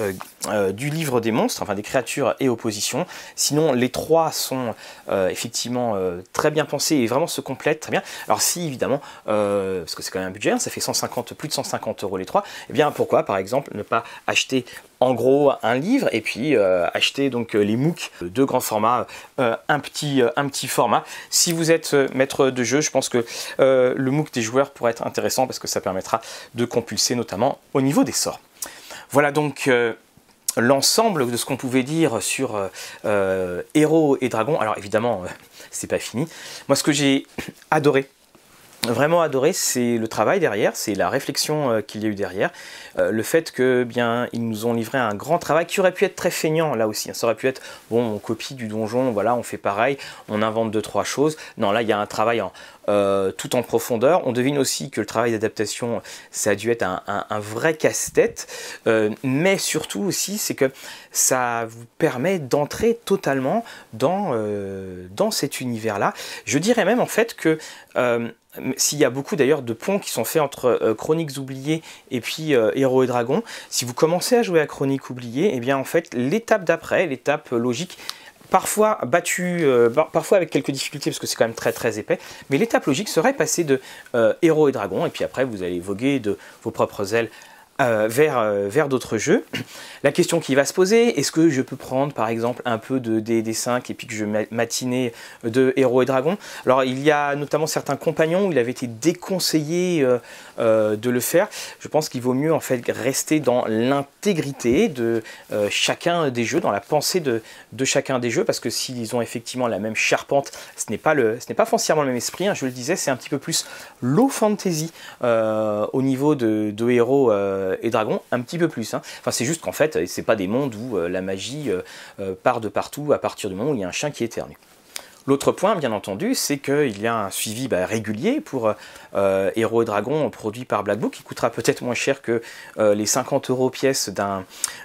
euh, du livre des monstres, enfin des créatures et oppositions. Sinon, les trois sont euh, effectivement euh, très bien pensés et vraiment se complètent très bien. Alors si, évidemment, euh, parce que c'est quand même un budget, hein, ça fait cent cinquante, plus de cent cinquante euros les trois, eh bien, pourquoi, par exemple, ne pas acheter en gros un livre et puis euh, acheter donc les MOOC de grand format, euh, un, petit, euh, un petit format. Si vous êtes maître de jeu, je pense que euh, le MOOC des joueurs pourrait être intéressant, parce que ça permettra de compulser notamment au niveau des sorts. Voilà donc euh, l'ensemble de ce qu'on pouvait dire sur euh, Héros et Dragons. Alors évidemment, euh, c'est pas fini. Moi, ce que j'ai adoré, vraiment adoré, c'est le travail derrière, c'est la réflexion euh, qu'il y a eu derrière, euh, le fait que bien ils nous ont livré un grand travail qui aurait pu être très feignant là aussi, hein. Ça aurait pu être bon, on copie du donjon, voilà, on fait pareil, on invente deux trois choses. Non, là il y a un travail en Euh, tout en profondeur. On devine aussi que le travail d'adaptation, ça a dû être un, un, un vrai casse-tête, euh, mais surtout aussi, c'est que ça vous permet d'entrer totalement dans, euh, dans cet univers-là. Je dirais même en fait que, euh, s'il y a beaucoup d'ailleurs de ponts qui sont faits entre euh, Chroniques Oubliées et puis euh, Héros et Dragons, si vous commencez à jouer à Chroniques Oubliées, et eh bien en fait, l'étape d'après, l'étape logique, parfois battu, euh, parfois avec quelques difficultés, parce que c'est quand même très très épais, mais l'étape logique serait passer de euh, Héros et Dragons, et puis après vous allez voguer de vos propres ailes euh, vers, euh, vers d'autres jeux. La question qui va se poser, est-ce que je peux prendre par exemple un peu de D D cinq et puis que je matinais de Héros et Dragons? Alors il y a notamment certains compagnons où il avait été déconseillé euh, euh, de le faire. Je pense qu'il vaut mieux en fait rester dans l'intégrité de euh, chacun des jeux, dans la pensée de, de chacun des jeux, parce que s'ils ont effectivement la même charpente, ce n'est pas, le, ce n'est pas foncièrement le même esprit, hein, je le disais, c'est un petit peu plus low fantasy euh, au niveau de, de Héros euh, et Dragons, un petit peu plus. Hein. Enfin, c'est juste qu'en fait, c'est pas des mondes où euh, la magie euh, part de partout à partir du moment où il y a un chien qui éternue. L'autre point, bien entendu, c'est qu'il y a un suivi bah, régulier pour euh, Héros et Dragons produit par Black Book, qui coûtera peut-être moins cher que euh, les cinquante euros pièce d'un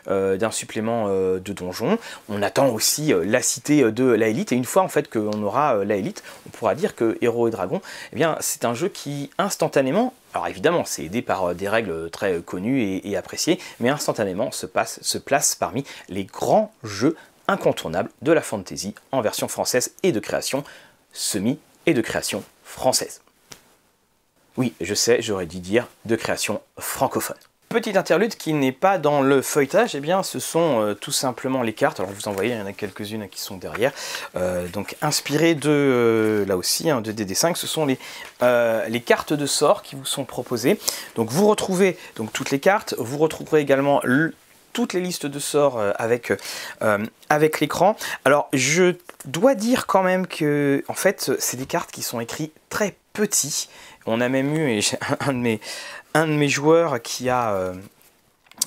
euh, d'un supplément euh, de donjon. On attend aussi euh, la cité de la élite, et une fois en fait qu'on aura euh, la élite, on pourra dire que Héros et Dragons, eh bien, c'est un jeu qui instantanément, alors évidemment c'est aidé par des règles très connues et, et appréciées, mais instantanément se, passe, se place parmi les grands jeux incontournable de la fantasy en version française et de création semi et de création française. Oui, je sais, j'aurais dû dire de création francophone. Petite interlude qui n'est pas dans le feuilletage, et eh bien ce sont euh, tout simplement les cartes. Alors vous en voyez, il y en a quelques-unes qui sont derrière, euh, donc inspirées de, euh, là aussi, hein, de D D cinq, ce sont les, euh, les cartes de sort qui vous sont proposées. Donc vous retrouvez donc, toutes les cartes, vous retrouverez également le toutes les listes de sorts avec, euh, avec l'écran. Alors je dois dire quand même que en fait c'est des cartes qui sont écrites très petits. On a même eu et un, de mes, un de mes joueurs qui a euh,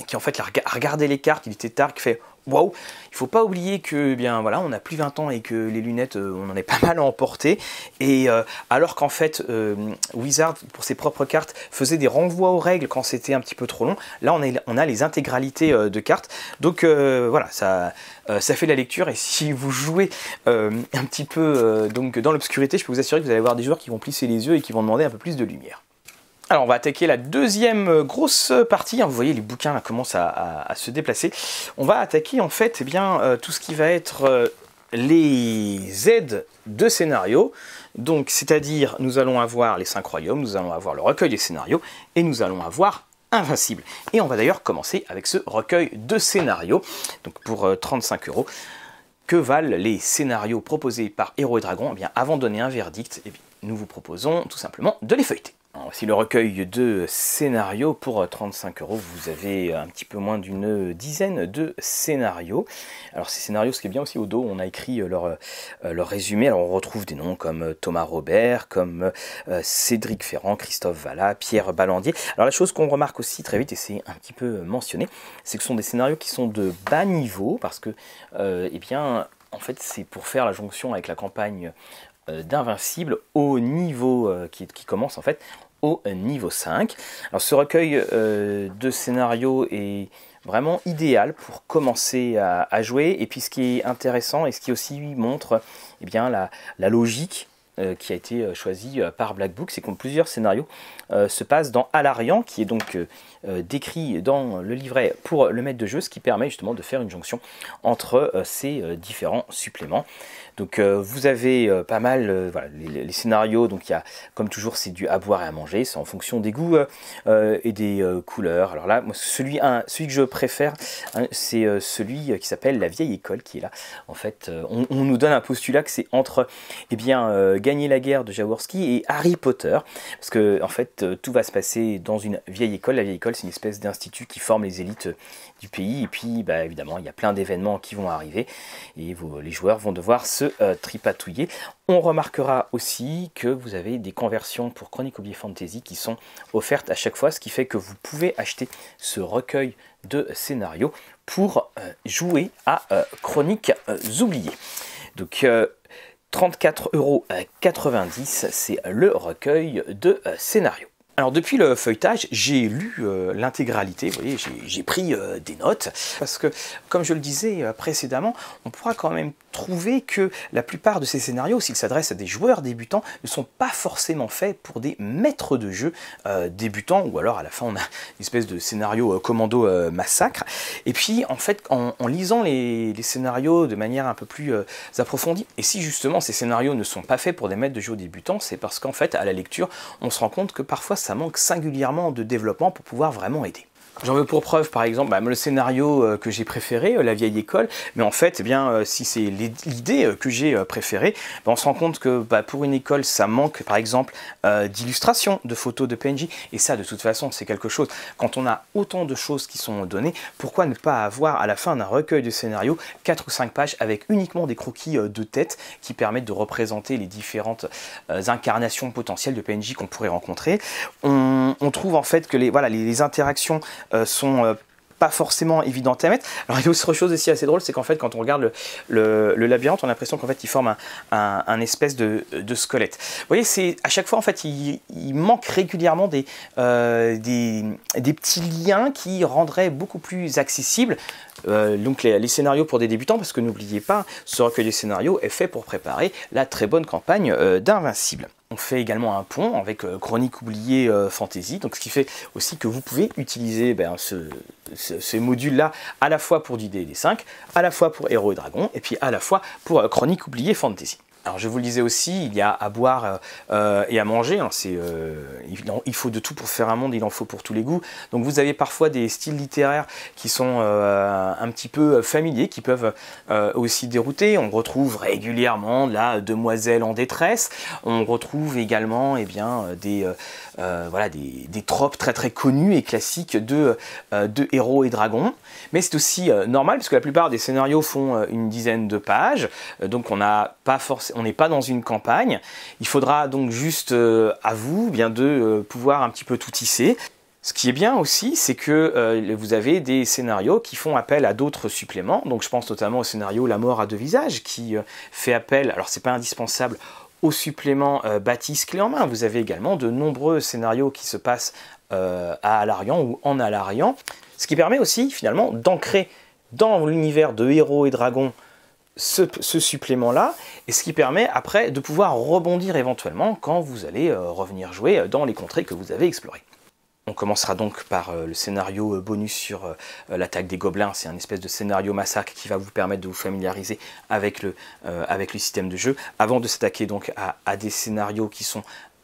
qui en fait a regardé les cartes, il était tard, qui fait waouh, il faut pas oublier que eh bien voilà, on a plus vingt ans et que les lunettes euh, on en est pas mal à emporter, et euh, alors qu'en fait euh, Wizard pour ses propres cartes faisait des renvois aux règles quand c'était un petit peu trop long, là on, est, on a les intégralités euh, de cartes, donc euh, voilà, ça, euh, ça fait la lecture, et si vous jouez euh, un petit peu euh, donc, dans l'obscurité, je peux vous assurer que vous allez avoir des joueurs qui vont plisser les yeux et qui vont demander un peu plus de lumière. Alors on va attaquer la deuxième grosse partie, vous voyez les bouquins là, commencent à, à, à se déplacer. On va attaquer en fait eh bien, euh, tout ce qui va être euh, les aides de scénario. Donc c'est-à-dire nous allons avoir les cinq royaumes, nous allons avoir le recueil des scénarios et nous allons avoir Invincible. Et on va d'ailleurs commencer avec ce recueil de scénarios, donc pour euh, trente-cinq euros. Que valent les scénarios proposés par Héros et Dragons? Eh bien, avant de donner un verdict, eh bien, nous vous proposons tout simplement de les feuilleter. Voici le recueil de scénarios pour trente-cinq euros. Vous avez un petit peu moins d'une dizaine de scénarios. Alors ces scénarios, ce qui est bien aussi au dos, on a écrit leur, leur résumé. Alors on retrouve des noms comme Thomas Robert, comme Cédric Ferrand, Christophe Vallat, Pierre Ballandier. Alors la chose qu'on remarque aussi très vite, et c'est un petit peu mentionné, c'est que ce sont des scénarios qui sont de bas niveau, parce que, euh, eh bien, en fait, c'est pour faire la jonction avec la campagne d'Invincible au niveau euh, qui, qui commence en fait au niveau cinq. Alors ce recueil euh, de scénarios est vraiment idéal pour commencer à, à jouer, et puis ce qui est intéressant et ce qui aussi montre eh bien, la, la logique euh, qui a été choisie par Black Book, c'est que plusieurs scénarios euh, se passent dans Alarian, qui est donc euh, décrit dans le livret pour le maître de jeu, ce qui permet justement de faire une jonction entre euh, ces euh, différents suppléments. Donc euh, vous avez euh, pas mal euh, voilà, les, les scénarios, donc il y a comme toujours c'est du à boire et à manger, c'est en fonction des goûts euh, et des euh, couleurs. Alors là, moi, celui, un, celui que je préfère, hein, c'est euh, celui qui s'appelle La Vieille École, qui est là. En fait, euh, on, on nous donne un postulat que c'est entre eh bien, euh, Gagner la guerre de Jaworski et Harry Potter, parce que en fait euh, tout va se passer dans une vieille école. La vieille école, c'est une espèce d'institut qui forme les élites du pays, et puis bah, évidemment il y a plein d'événements qui vont arriver, et vos, les joueurs vont devoir se Euh, tripatouillé. On remarquera aussi que vous avez des conversions pour Chroniques Oubliées Fantasy qui sont offertes à chaque fois, ce qui fait que vous pouvez acheter ce recueil de scénarios pour euh, jouer à euh, Chroniques euh, Oubliées. Donc euh, trente-quatre euros quatre-vingt-dix, c'est le recueil de euh, scénarios. Alors depuis le feuilletage, j'ai lu euh, l'intégralité, vous voyez, j'ai pris euh, des notes, parce que, comme je le disais euh, précédemment, on pourra quand même trouver que la plupart de ces scénarios, s'ils s'adressent à des joueurs débutants, ne sont pas forcément faits pour des maîtres de jeu euh, débutants, ou alors à la fin on a une espèce de scénario euh, commando euh, massacre. Et puis en fait, en, en lisant les, les scénarios de manière un peu plus euh, approfondie, et si justement ces scénarios ne sont pas faits pour des maîtres de jeu débutants, c'est parce qu'en fait, à la lecture, on se rend compte que parfois ça manque singulièrement de développement pour pouvoir vraiment aider. J'en veux pour preuve, par exemple, bah, le scénario que j'ai préféré, La vieille école, mais en fait, eh bien, si c'est l'idée que j'ai préférée, bah, on se rend compte que bah, pour une école, ça manque, par exemple, euh, d'illustrations, de photos de P N J, et ça, de toute façon, c'est quelque chose. Quand on a autant de choses qui sont données, pourquoi ne pas avoir, à la fin d'un recueil de scénarios, quatre ou cinq pages avec uniquement des croquis de tête qui permettent de représenter les différentes euh, incarnations potentielles de P N J qu'on pourrait rencontrer. On, on trouve, en fait, que les, voilà, les, les interactions Euh, sont euh, pas forcément évidentes à mettre. Alors il y a autre chose aussi assez drôle, c'est qu'en fait quand on regarde le, le, le labyrinthe, on a l'impression qu'en fait il forme un, un, un espèce de, de squelette. Vous voyez, c'est à chaque fois en fait il, il manque régulièrement des, euh, des, des petits liens qui rendraient beaucoup plus accessibles Euh, donc les, les scénarios pour des débutants, parce que n'oubliez pas, ce recueil des scénarios est fait pour préparer la très bonne campagne euh, d'Invincible. On fait également un pont avec euh, Chroniques Oubliées euh, Fantasy, donc ce qui fait aussi que vous pouvez utiliser ben, ce, ce, ces modules-là à la fois pour du D D cinq, à la fois pour Héros et Dragons, et puis à la fois pour euh, Chroniques Oubliées Fantasy. Alors je vous le disais aussi, il y a à boire euh, et à manger, hein, c'est, euh, il faut de tout pour faire un monde, il en faut pour tous les goûts. Donc vous avez parfois des styles littéraires qui sont euh, un petit peu familiers, qui peuvent euh, aussi dérouter. On retrouve régulièrement la demoiselle en détresse, on retrouve également eh bien, des, euh, voilà, des, des tropes très très connues et classiques de, euh, de héros et dragons. Mais c'est aussi euh, normal, parce que la plupart des scénarios font une dizaine de pages, donc on n'a pas forcément... On n'est pas dans une campagne, il faudra donc juste euh, à vous bien de euh, pouvoir un petit peu tout tisser. Ce qui est bien aussi, c'est que euh, vous avez des scénarios qui font appel à d'autres suppléments. Donc je pense notamment au scénario La mort à deux visages qui euh, fait appel, alors c'est pas indispensable, au supplément euh, Bâtisse clé en main. Vous avez également de nombreux scénarios qui se passent euh, à Alarian ou en Alarian, ce qui permet aussi finalement d'ancrer dans l'univers de Héros et Dragons Ce, ce supplément-là, et ce qui permet après de pouvoir rebondir éventuellement quand vous allez euh, revenir jouer dans les contrées que vous avez explorées. On commencera donc par euh, le scénario bonus sur euh, l'attaque des gobelins. C'est un espèce de scénario massacre qui va vous permettre de vous familiariser avec le, euh, avec le système de jeu, avant de s'attaquer donc à, à des scénarios qui sont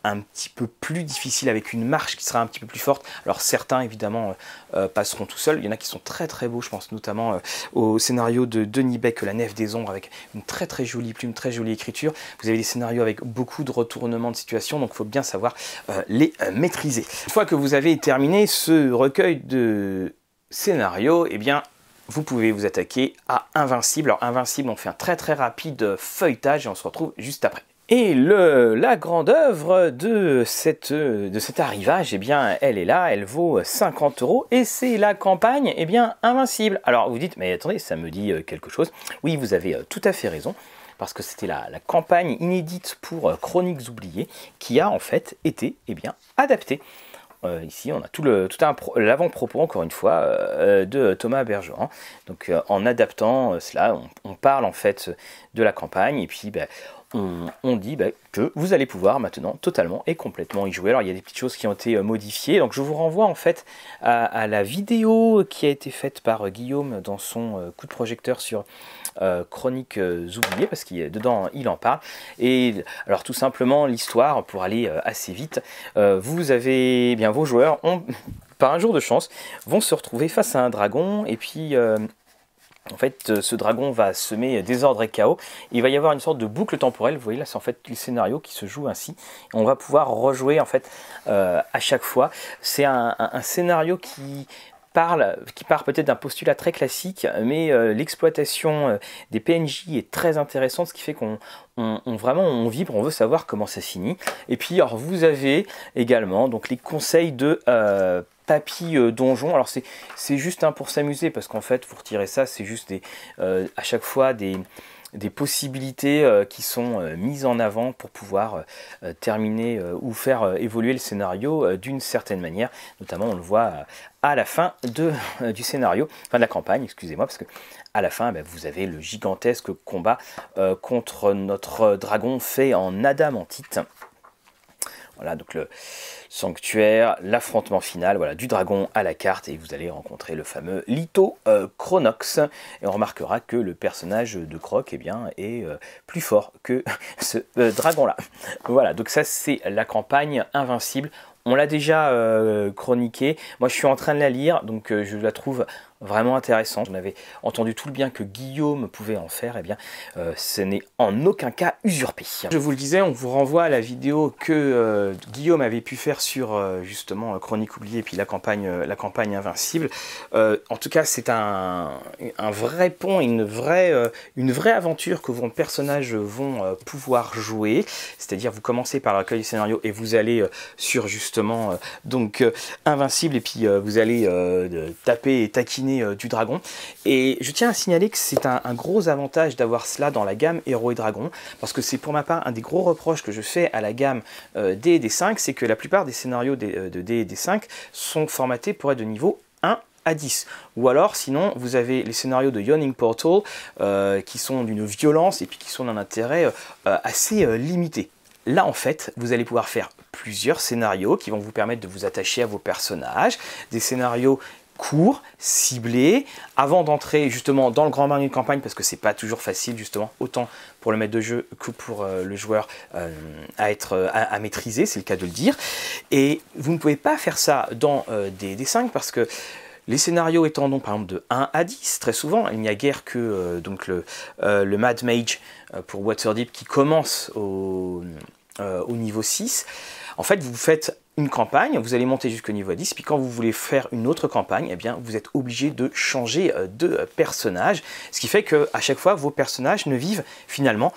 un petit peu plus difficile, avec une marche qui sera un petit peu plus forte. Alors certains évidemment euh, passeront tout seuls, il y en a qui sont très très beaux, je pense notamment euh, au scénario de Denis Beck, La Nef des Ombres, avec une très très jolie plume, très jolie écriture. Vous avez des scénarios avec beaucoup de retournements de situation, donc il faut bien savoir euh, les euh, maîtriser. Une fois que vous avez terminé ce recueil de scénarios, eh bien vous pouvez vous attaquer à Invincible. Alors Invincible, on fait un très très rapide feuilletage et on se retrouve juste après. Et le, la grande œuvre de, cette, de cet arrivage, eh bien, elle est là, elle vaut cinquante euros, et c'est la campagne, eh bien, Invincible. Alors, vous dites, mais attendez, ça me dit quelque chose. Oui, vous avez tout à fait raison, parce que c'était la, la campagne inédite pour Chroniques Oubliées, qui a en fait été, eh bien, adaptée. Euh, ici, on a tout, tout l'avant-propos, encore une fois, euh, de Thomas Bergeron. Donc, euh, en adaptant euh, cela, on, on parle en fait de la campagne, et puis, ben, On, on dit bah, que vous allez pouvoir maintenant totalement et complètement y jouer. Alors il y a des petites choses qui ont été modifiées, donc je vous renvoie en fait à, à la vidéo qui a été faite par Guillaume dans son coup de projecteur sur euh, Chroniques Oubliées, parce qu'il dedans il en parle. Et alors tout simplement l'histoire, pour aller euh, assez vite, euh, vous avez eh bien vos joueurs ont, par un jour de chance, vont se retrouver face à un dragon, et puis euh, en fait, ce dragon va semer désordre et chaos. Il va y avoir une sorte de boucle temporelle. Vous voyez là, c'est en fait le scénario qui se joue ainsi. On va pouvoir rejouer en fait euh, à chaque fois. C'est un, un, un scénario qui parle, qui part peut-être d'un postulat très classique, mais euh, l'exploitation euh, des P N J est très intéressante, ce qui fait qu'on On, on, vraiment, on vibre, on veut savoir comment ça finit. Et puis, alors, vous avez également donc les conseils de euh, Papy euh, Donjon. Alors, c'est juste hein, pour s'amuser, parce qu'en fait, vous retirez ça, c'est juste des, euh, à chaque fois des, des possibilités euh, qui sont euh, mises en avant pour pouvoir euh, terminer euh, ou faire euh, évoluer le scénario euh, d'une certaine manière. Notamment, on le voit euh, à la fin de, euh, du scénario, enfin de la campagne, excusez-moi, parce que à la fin, ben, vous avez le gigantesque combat euh, contre notre dragon fait en adamantite. Voilà, donc le sanctuaire, l'affrontement final, voilà, du dragon à la carte, et vous allez rencontrer le fameux Litho euh, Chronox. Et on remarquera que le personnage de Croc, eh bien, est euh, plus fort que ce euh, dragon-là. Voilà, donc ça c'est la campagne Invincible. on l'a déjà euh, chroniqué. Moi, je suis en train de la lire, donc euh, je la trouve vraiment intéressante. On avait entendu tout le bien que Guillaume pouvait en faire. Eh bien, euh, ce n'est en aucun cas usurpé. Je vous le disais, on vous renvoie à la vidéo que euh, Guillaume avait pu faire sur, euh, justement, Chroniques Oubliées et puis la campagne, euh, la campagne Invincible. Euh, en tout cas, c'est un, un vrai pont, une vraie, euh, une vraie aventure que vos personnages vont euh, pouvoir jouer. C'est-à-dire, vous commencez par le recueil du scénario et vous allez euh, sur, justement, donc euh, Invincible, et puis euh, vous allez euh, taper et taquiner euh, du dragon. Et je tiens à signaler que c'est un, un gros avantage d'avoir cela dans la gamme Héros et Dragons, parce que c'est pour ma part un des gros reproches que je fais à la gamme euh, D D cinq, c'est que la plupart des scénarios de, de D D cinq sont formatés pour être de niveau un à dix. Ou alors, sinon, vous avez les scénarios de Yawning Portal euh, qui sont d'une violence et puis qui sont d'un intérêt euh, assez euh, limité. Là, en fait, vous allez pouvoir faire plusieurs scénarios qui vont vous permettre de vous attacher à vos personnages, des scénarios courts, ciblés, avant d'entrer justement dans le grand bain d'une campagne, parce que c'est pas toujours facile, justement, autant pour le maître de jeu que pour euh, le joueur euh, à être à, à maîtriser, c'est le cas de le dire. Et vous ne pouvez pas faire ça dans euh, D D cinq parce que les scénarios étant donc par exemple de un à dix, très souvent, il n'y a guère que euh, donc le, euh, le Mad Mage euh, pour Waterdeep qui commence au, euh, au niveau six. En fait, vous faites une campagne, vous allez monter jusqu'au niveau dix, puis quand vous voulez faire une autre campagne, eh bien, vous êtes obligé de changer euh, de personnage, ce qui fait qu'à chaque fois, vos personnages ne vivent finalement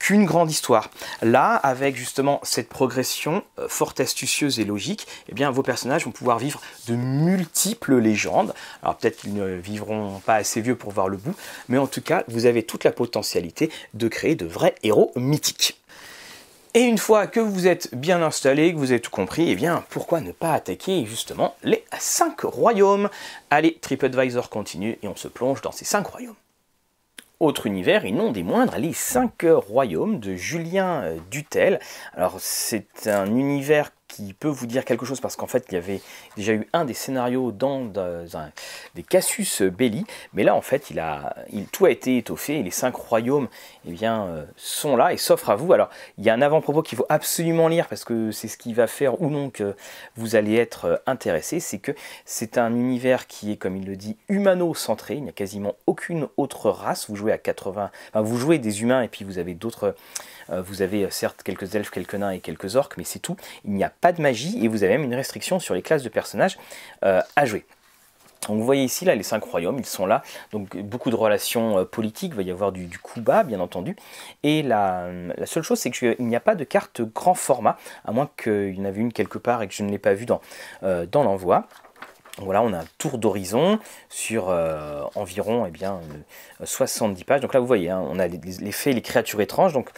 qu'une grande histoire. Là, avec justement cette progression euh, fort astucieuse et logique, eh bien, vos personnages vont pouvoir vivre de multiples légendes. Alors peut-être qu'ils ne vivront pas assez vieux pour voir le bout, mais en tout cas, vous avez toute la potentialité de créer de vrais héros mythiques. Et une fois que vous êtes bien installé, que vous avez tout compris, eh bien, pourquoi ne pas attaquer justement les cinq royaumes? Allez, TripAdvisor continue et on se plonge dans ces cinq royaumes. Autre univers, et non des moindres, les cinq royaumes de Julien Dutel. Alors c'est un univers qui peut vous dire quelque chose parce qu'en fait il y avait déjà eu un des scénarios dans, dans un, des Casus Belli, mais là en fait il a, il, tout a été étoffé et les cinq royaumes eh bien, euh, sont là et s'offrent à vous. Alors il y a un avant-propos qu'il faut absolument lire parce que c'est ce qui va faire ou non que vous allez être intéressé, c'est que c'est un univers qui est, comme il le dit, humano-centré, il n'y a quasiment aucune autre race, vous jouez à quatre-vingts, enfin, vous jouez des humains et puis vous avez d'autres, euh, vous avez certes quelques elfes, quelques nains et quelques orques, mais c'est tout, il n'y a pas de magie et vous avez même une restriction sur les classes de personnages euh, à jouer. Donc vous voyez ici là les cinq royaumes, ils sont là, donc beaucoup de relations euh, politiques, il va y avoir du, du coup bas bien entendu, et la, la seule chose c'est qu'il n'y a pas de carte grand format, à moins qu'il y en avait une quelque part et que je ne l'ai pas vue dans, euh, dans l'envoi. Voilà, on a un tour d'horizon sur euh, environ eh bien, euh, soixante-dix pages, donc là vous voyez, hein, on a les, les fées, les créatures étranges, donc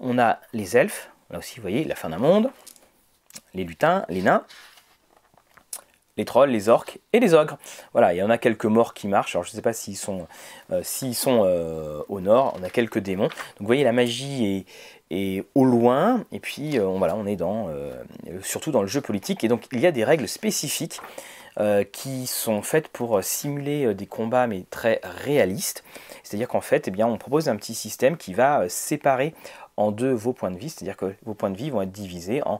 on a les elfes, là aussi vous voyez la fin d'un monde, les lutins, les nains, les trolls, les orques et les ogres. Voilà, il y en a quelques morts qui marchent. Alors je ne sais pas s'ils sont, euh, s'ils sont euh, au nord. On a quelques démons. Donc vous voyez, la magie est, est au loin. Et puis euh, on, voilà, on est dans, euh, surtout dans le jeu politique. Et donc il y a des règles spécifiques euh, qui sont faites pour simuler des combats, mais très réalistes. C'est-à-dire qu'en fait, eh bien, on propose un petit système qui va euh, séparer en deux vos points de vie. C'est-à-dire que vos points de vie vont être divisés en...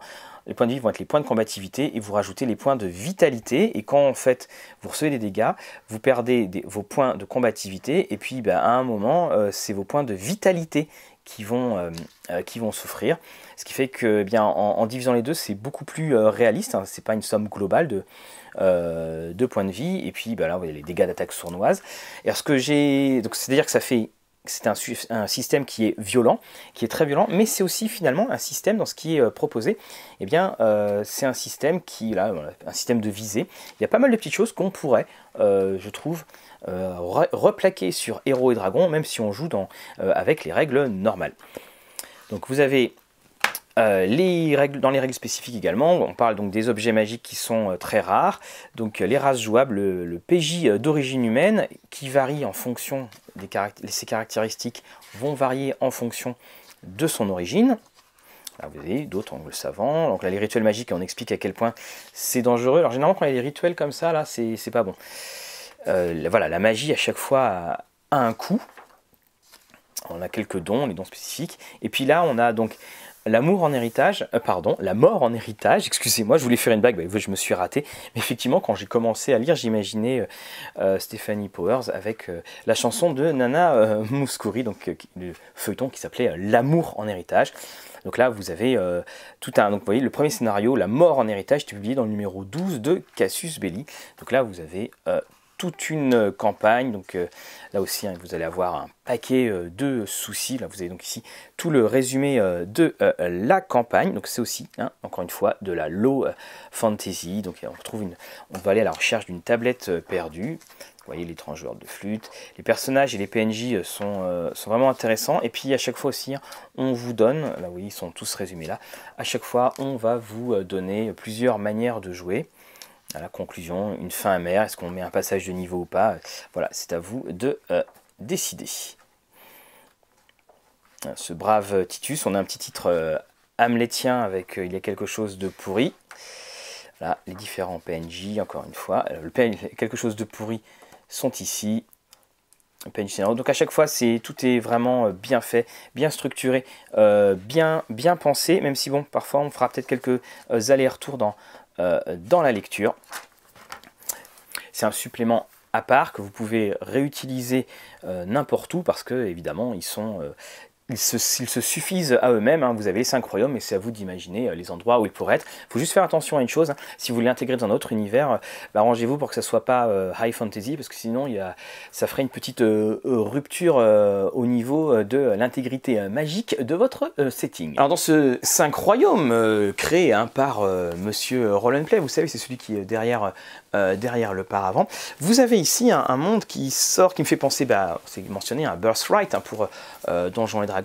Les points de vie vont être les points de combativité et vous rajoutez les points de vitalité. Et quand en fait vous recevez des dégâts, vous perdez des, vos points de combativité et puis ben, à un moment, euh, c'est vos points de vitalité qui vont, euh, qui vont souffrir. Ce qui fait que eh bien, en, en divisant les deux, c'est beaucoup plus euh, réaliste. Hein. Ce n'est pas une somme globale de, euh, de points de vie. Et puis ben, là, vous voyez les dégâts d'attaque sournoise. Et alors, ce que j'ai... Donc c'est-à-dire que ça fait... C'est un, un système qui est violent, qui est très violent, mais c'est aussi finalement un système dans ce qui est euh, proposé. Eh bien, euh, c'est un système qui, là, un système de visée. Il y a pas mal de petites choses qu'on pourrait, euh, je trouve, euh, re replaquer sur Héros et Dragons, même si on joue dans, euh, avec les règles normales. Donc, vous avez euh, les règles, dans les règles spécifiques également. On parle donc des objets magiques qui sont euh, très rares. Donc, les races jouables, le, le P J d'origine humaine qui varie en fonction. Des caractér- ces caractéristiques vont varier en fonction de son origine. Là, vous avez d'autres angles savants. Donc là, les rituels magiques, on explique à quel point c'est dangereux. Alors généralement, quand il y a des rituels comme ça, là, c'est pas bon. Euh, voilà, la magie à chaque fois a, a un coût. On a quelques dons, les dons spécifiques. Et puis là, on a donc L'amour en héritage, euh, pardon, la mort en héritage, excusez-moi, je voulais faire une blague, bah, je me suis raté. Mais effectivement, quand j'ai commencé à lire, j'imaginais euh, Stephanie Powers avec euh, la chanson de Nana euh, Mouskouri, donc euh, le feuilleton qui s'appelait euh, L'amour en héritage. Donc là, vous avez euh, tout un... Donc vous voyez, le premier scénario, La mort en héritage, est publié dans le numéro douze de Casus Belli. Donc là, vous avez... Euh, toute une campagne, donc euh, là aussi hein, vous allez avoir un paquet euh, de soucis, là vous avez donc ici tout le résumé euh, de euh, la campagne, donc c'est aussi, hein, encore une fois, de la low fantasy, donc on retrouve une, on va aller à la recherche d'une tablette euh, perdue, vous voyez l'étrange joueur de flûte, les personnages et les P N J sont, euh, sont vraiment intéressants, et puis à chaque fois aussi, hein, on vous donne, là vous voyez ils sont tous résumés là, à chaque fois on va vous donner plusieurs manières de jouer. À la conclusion, une fin amère, est-ce qu'on met un passage de niveau ou pas? Voilà, c'est à vous de euh, décider. Ce brave Titus, on a un petit titre euh, hamlétien avec euh, il y a quelque chose de pourri. Voilà, les différents P N J, encore une fois. Alors, le P N J, quelque chose de pourri sont ici. Donc à chaque fois, c'est tout est vraiment bien fait, bien structuré, euh, bien, bien pensé, même si bon, parfois on fera peut-être quelques euh, allers-retours dans, euh, dans la lecture. C'est un supplément à part que vous pouvez réutiliser euh, n'importe où parce que évidemment ils sont... Euh, Ils se, ils se suffisent à eux-mêmes, hein. Vous avez les cinq royaumes et c'est à vous d'imaginer les endroits où ils pourraient être. Il faut juste faire attention à une chose, hein. Si vous voulez l'intégrer dans un autre univers, bah, arrangez-vous pour que ça ne soit pas euh, high fantasy, parce que sinon il y a, ça ferait une petite euh, rupture euh, au niveau de l'intégrité magique de votre euh, setting. Alors dans ce cinq royaumes euh, créé hein, par euh, monsieur Roland Play, vous savez c'est celui qui est derrière, euh, derrière le paravent, vous avez ici hein, un monde qui sort, qui me fait penser, bah, c'est mentionné, un hein, Birthright hein, pour euh, Donjons et Dragons.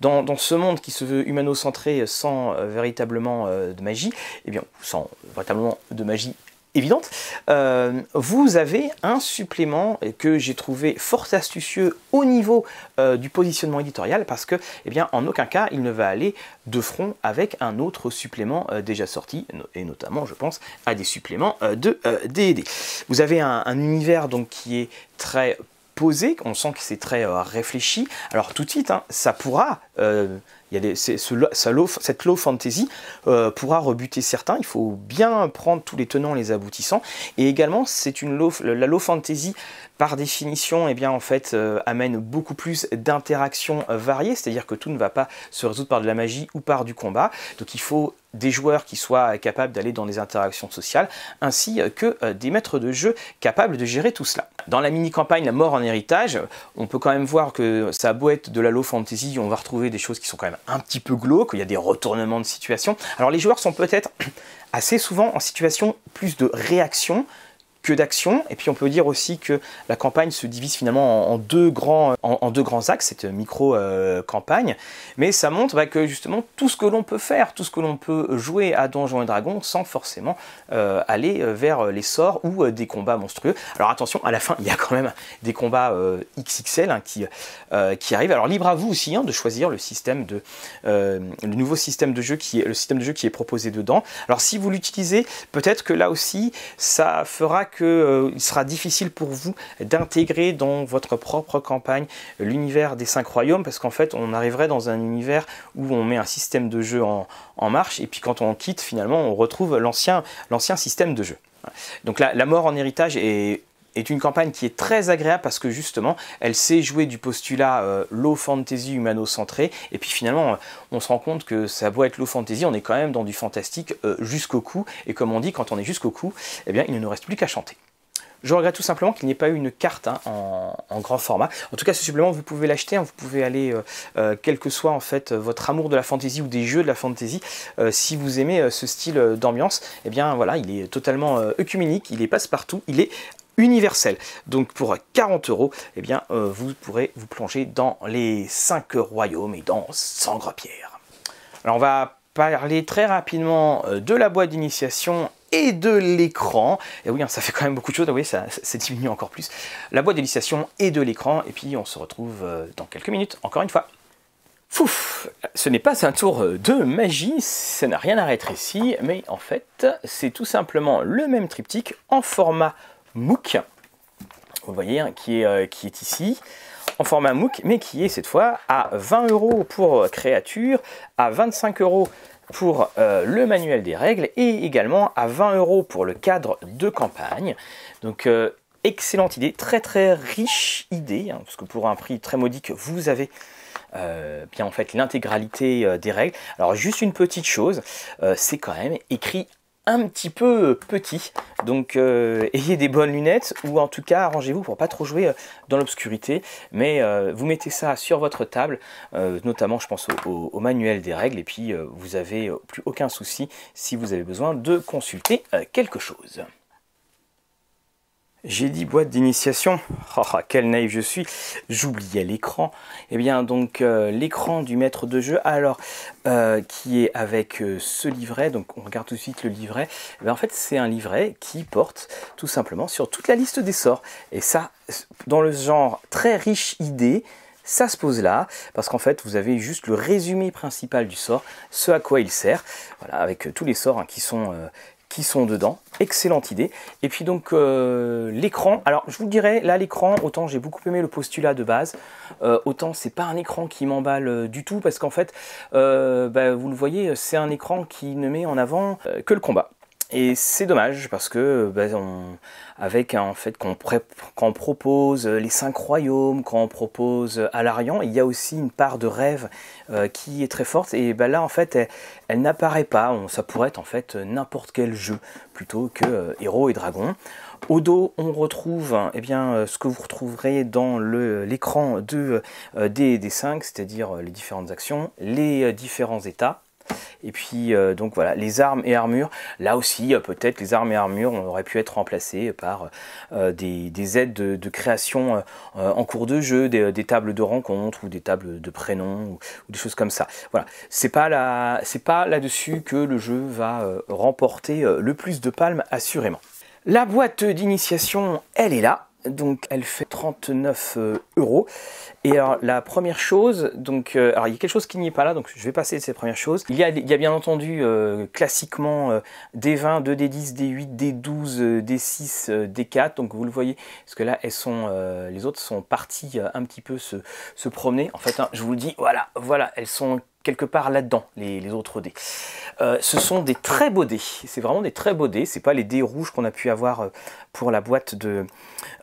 Dans, dans ce monde qui se veut humano-centré sans euh, véritablement euh, de magie, eh bien, sans euh, véritablement de magie évidente, euh, vous avez un supplément que j'ai trouvé fort astucieux au niveau euh, du positionnement éditorial parce que, eh bien, en aucun cas, il ne va aller de front avec un autre supplément euh, déjà sorti, et notamment, je pense, à des suppléments euh, de euh, D et D. Vous avez un, un univers donc qui est très posé, on sent que c'est très euh, réfléchi. Alors tout de suite, hein, ça pourra, euh, y a des, ce, ça low, cette low fantasy euh, pourra rebuter certains. Il faut bien prendre tous les tenants, les aboutissants. Et également, c'est une low, la low fantasy par définition, eh bien en fait euh, amène beaucoup plus d'interactions euh, variées. C'est-à-dire que tout ne va pas se résoudre par de la magie ou par du combat. Donc il faut des joueurs qui soient capables d'aller dans des interactions sociales, ainsi que des maîtres de jeu capables de gérer tout cela. Dans la mini-campagne La mort en héritage, on peut quand même voir que ça a beau être de la low fantasy, on va retrouver des choses qui sont quand même un petit peu glauques, il y a des retournements de situation. Alors les joueurs sont peut-être assez souvent en situation plus de réaction que d'action, et puis on peut dire aussi que la campagne se divise finalement en, en, deux, grands, en, en deux grands axes, cette micro-campagne, euh, mais ça montre bah, que justement tout ce que l'on peut faire, tout ce que l'on peut jouer à Donjons et Dragons sans forcément euh, aller vers les sorts ou euh, des combats monstrueux. Alors attention, à la fin, il y a quand même des combats euh, X X L hein, qui, euh, qui arrivent. Alors libre à vous aussi hein, de choisir le, système de, euh, le nouveau système de jeu qui est, le système de jeu qui est proposé dedans. Alors si vous l'utilisez, peut-être que là aussi, ça fera que Que, euh, il sera difficile pour vous d'intégrer dans votre propre campagne l'univers des cinq royaumes parce qu'en fait on arriverait dans un univers où on met un système de jeu en, en marche et puis quand on quitte finalement on retrouve l'ancien l'ancien système de jeu. Donc la, la mort en héritage est est une campagne qui est très agréable parce que justement, elle sait jouer du postulat euh, low fantasy humano-centré. Et puis finalement, on se rend compte que ça doit être low fantasy, on est quand même dans du fantastique euh, jusqu'au cou. Et comme on dit, quand on est jusqu'au cou, eh bien, il ne nous reste plus qu'à chanter. Je regrette tout simplement qu'il n'y ait pas eu une carte hein, en, en grand format. En tout cas, ce supplément, vous pouvez l'acheter. Hein, vous pouvez aller, euh, euh, quel que soit en fait votre amour de la fantasy ou des jeux de la fantasy, euh, si vous aimez euh, ce style euh, d'ambiance, eh bien voilà, il est totalement euh, œcuménique, il est passe-partout, il est universel. Donc pour quarante euros, eh bien euh, vous pourrez vous plonger dans les cinq royaumes et dans Sangre-Pierre. Alors on va parler très rapidement de la boîte d'initiation et de l'écran. Et oui, hein, ça fait quand même beaucoup de choses. Vous voyez, ça, ça, ça diminue encore plus. La boîte d'initiation et de l'écran. Et puis on se retrouve euh, dans quelques minutes. Encore une fois. Fouf, ce n'est pas un tour de magie, ça n'a rien à rétrécir, mais en fait, c'est tout simplement le même triptyque en format MOOC, vous voyez, hein, qui, est, euh, qui est ici, en format MOOC, mais qui est cette fois à vingt euros pour créature, à vingt-cinq euros pour euh, le manuel des règles et également à vingt euros pour le cadre de campagne. Donc euh, excellente idée, très très riche idée, hein, parce que pour un prix très modique, vous avez euh, bien en fait l'intégralité euh, des règles. Alors juste une petite chose, euh, c'est quand même écrit un petit peu petit, donc euh, ayez des bonnes lunettes ou en tout cas arrangez-vous pour pas trop jouer dans l'obscurité, mais euh, vous mettez ça sur votre table, euh, notamment je pense au, au, au manuel des règles, et puis euh, vous n'avez plus aucun souci si vous avez besoin de consulter euh, quelque chose. J'ai dit boîte d'initiation, oh, quel naïf je suis, j'oubliais l'écran. Et eh bien donc euh, l'écran du maître de jeu, alors euh, qui est avec euh, ce livret, donc on regarde tout de suite le livret. Eh bien, en fait c'est un livret qui porte tout simplement sur toute la liste des sorts. Et ça, dans le genre très riche idée, ça se pose là, parce qu'en fait vous avez juste le résumé principal du sort, ce à quoi il sert, voilà, avec euh, tous les sorts hein, qui sont... Euh, qui sont dedans, excellente idée. Et puis donc euh, l'écran, alors je vous dirais là l'écran, autant j'ai beaucoup aimé le postulat de base, euh, autant c'est pas un écran qui m'emballe du tout, parce qu'en fait euh, bah, vous le voyez, c'est un écran qui ne met en avant euh, que le combat. Et c'est dommage parce que bah, on, avec en fait qu'on qu'on propose les cinq royaumes, quand on propose Alarian, il y a aussi une part de rêve euh, qui est très forte. Et bah, là en fait, elle, elle n'apparaît pas. On, ça pourrait être en fait n'importe quel jeu plutôt que euh, Héros et Dragons. Au dos, on retrouve eh bien, ce que vous retrouverez dans l'écran de euh, D D cinq, c'est-à-dire les différentes actions, les euh, différents états. Et puis euh, donc voilà, les armes et armures, là aussi euh, peut-être les armes et armures on aurait pu être remplacées par euh, des, des aides de, de création euh, en cours de jeu, des, des tables de rencontres ou des tables de prénoms ou, ou des choses comme ça. Voilà, c'est pas là, c'est pas là-dessus que le jeu va euh, remporter euh, le plus de palmes assurément. La boîte d'initiation, elle est là. Donc elle fait trente-neuf euros. Et alors la première chose, donc euh, alors il y a quelque chose qui n'y est pas là, donc je vais passer ces premières choses. Il y a, il y a bien entendu euh, classiquement euh, D vingt, deux D dix, D huit, D douze, euh, D six, euh, D quatre. Donc vous le voyez, parce que là elles sont, euh, les autres sont parties euh, un petit peu se, se promener. En fait, hein, je vous le dis, voilà, voilà, elles sont quelque part là-dedans, les, les autres dés. Euh, ce sont des très beaux dés, c'est vraiment des très beaux dés, c'est pas les dés rouges qu'on a pu avoir pour la boîte de,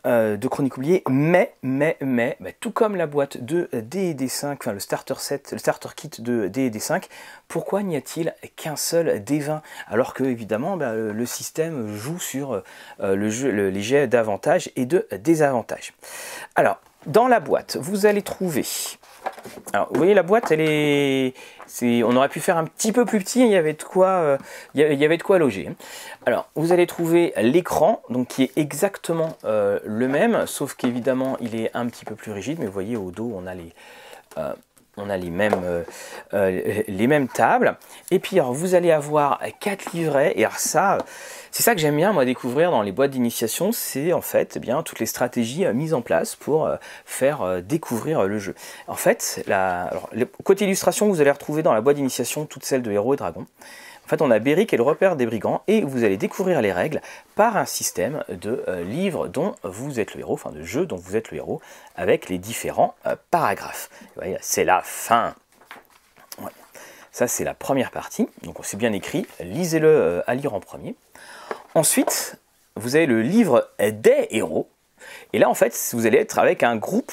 euh, de Chroniques Oubliées, mais, mais, mais, bah, tout comme la boîte de D D cinq, enfin le starter set, le starter kit de D D cinq, pourquoi n'y a-t-il qu'un seul D vingt, alors que, évidemment, bah, le système joue sur euh, le jeu, le, les jets d'avantages et de désavantages. Alors, dans la boîte, vous allez trouver... Alors, vous voyez la boîte, elle est... c'est... on aurait pu faire un petit peu plus petit, il y avait de quoi, euh... il y avait de quoi loger. Alors, vous allez trouver l'écran, donc qui est exactement euh, le même, sauf qu'évidemment, il est un petit peu plus rigide, mais vous voyez, au dos, on a les... Euh... On a les mêmes, euh, euh, les mêmes tables. Et puis, alors, vous allez avoir quatre livrets. Et alors ça, c'est ça que j'aime bien, moi, découvrir dans les boîtes d'initiation. C'est, en fait, eh bien, toutes les stratégies euh, mises en place pour euh, faire euh, découvrir euh, le jeu. En fait, la, alors, le côté illustration, vous allez retrouver dans la boîte d'initiation toutes celles de Héros et Dragons. En fait, on a Beric et le repère des brigands. Et vous allez découvrir les règles par un système de euh, livres dont vous êtes le héros, enfin, de jeu dont vous êtes le héros, avec les différents euh, paragraphes. C'est là. Fin. Ouais. Ça, c'est la première partie. Donc, c'est bien écrit. Lisez-le euh, à lire en premier. Ensuite, vous avez le livre des héros. Et là, en fait, vous allez être avec un groupe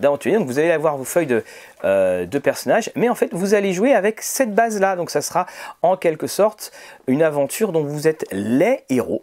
d'aventuriers. Donc, vous allez avoir vos feuilles de, euh, de personnages. Mais en fait, vous allez jouer avec cette base-là. Donc, ça sera en quelque sorte une aventure dont vous êtes les héros,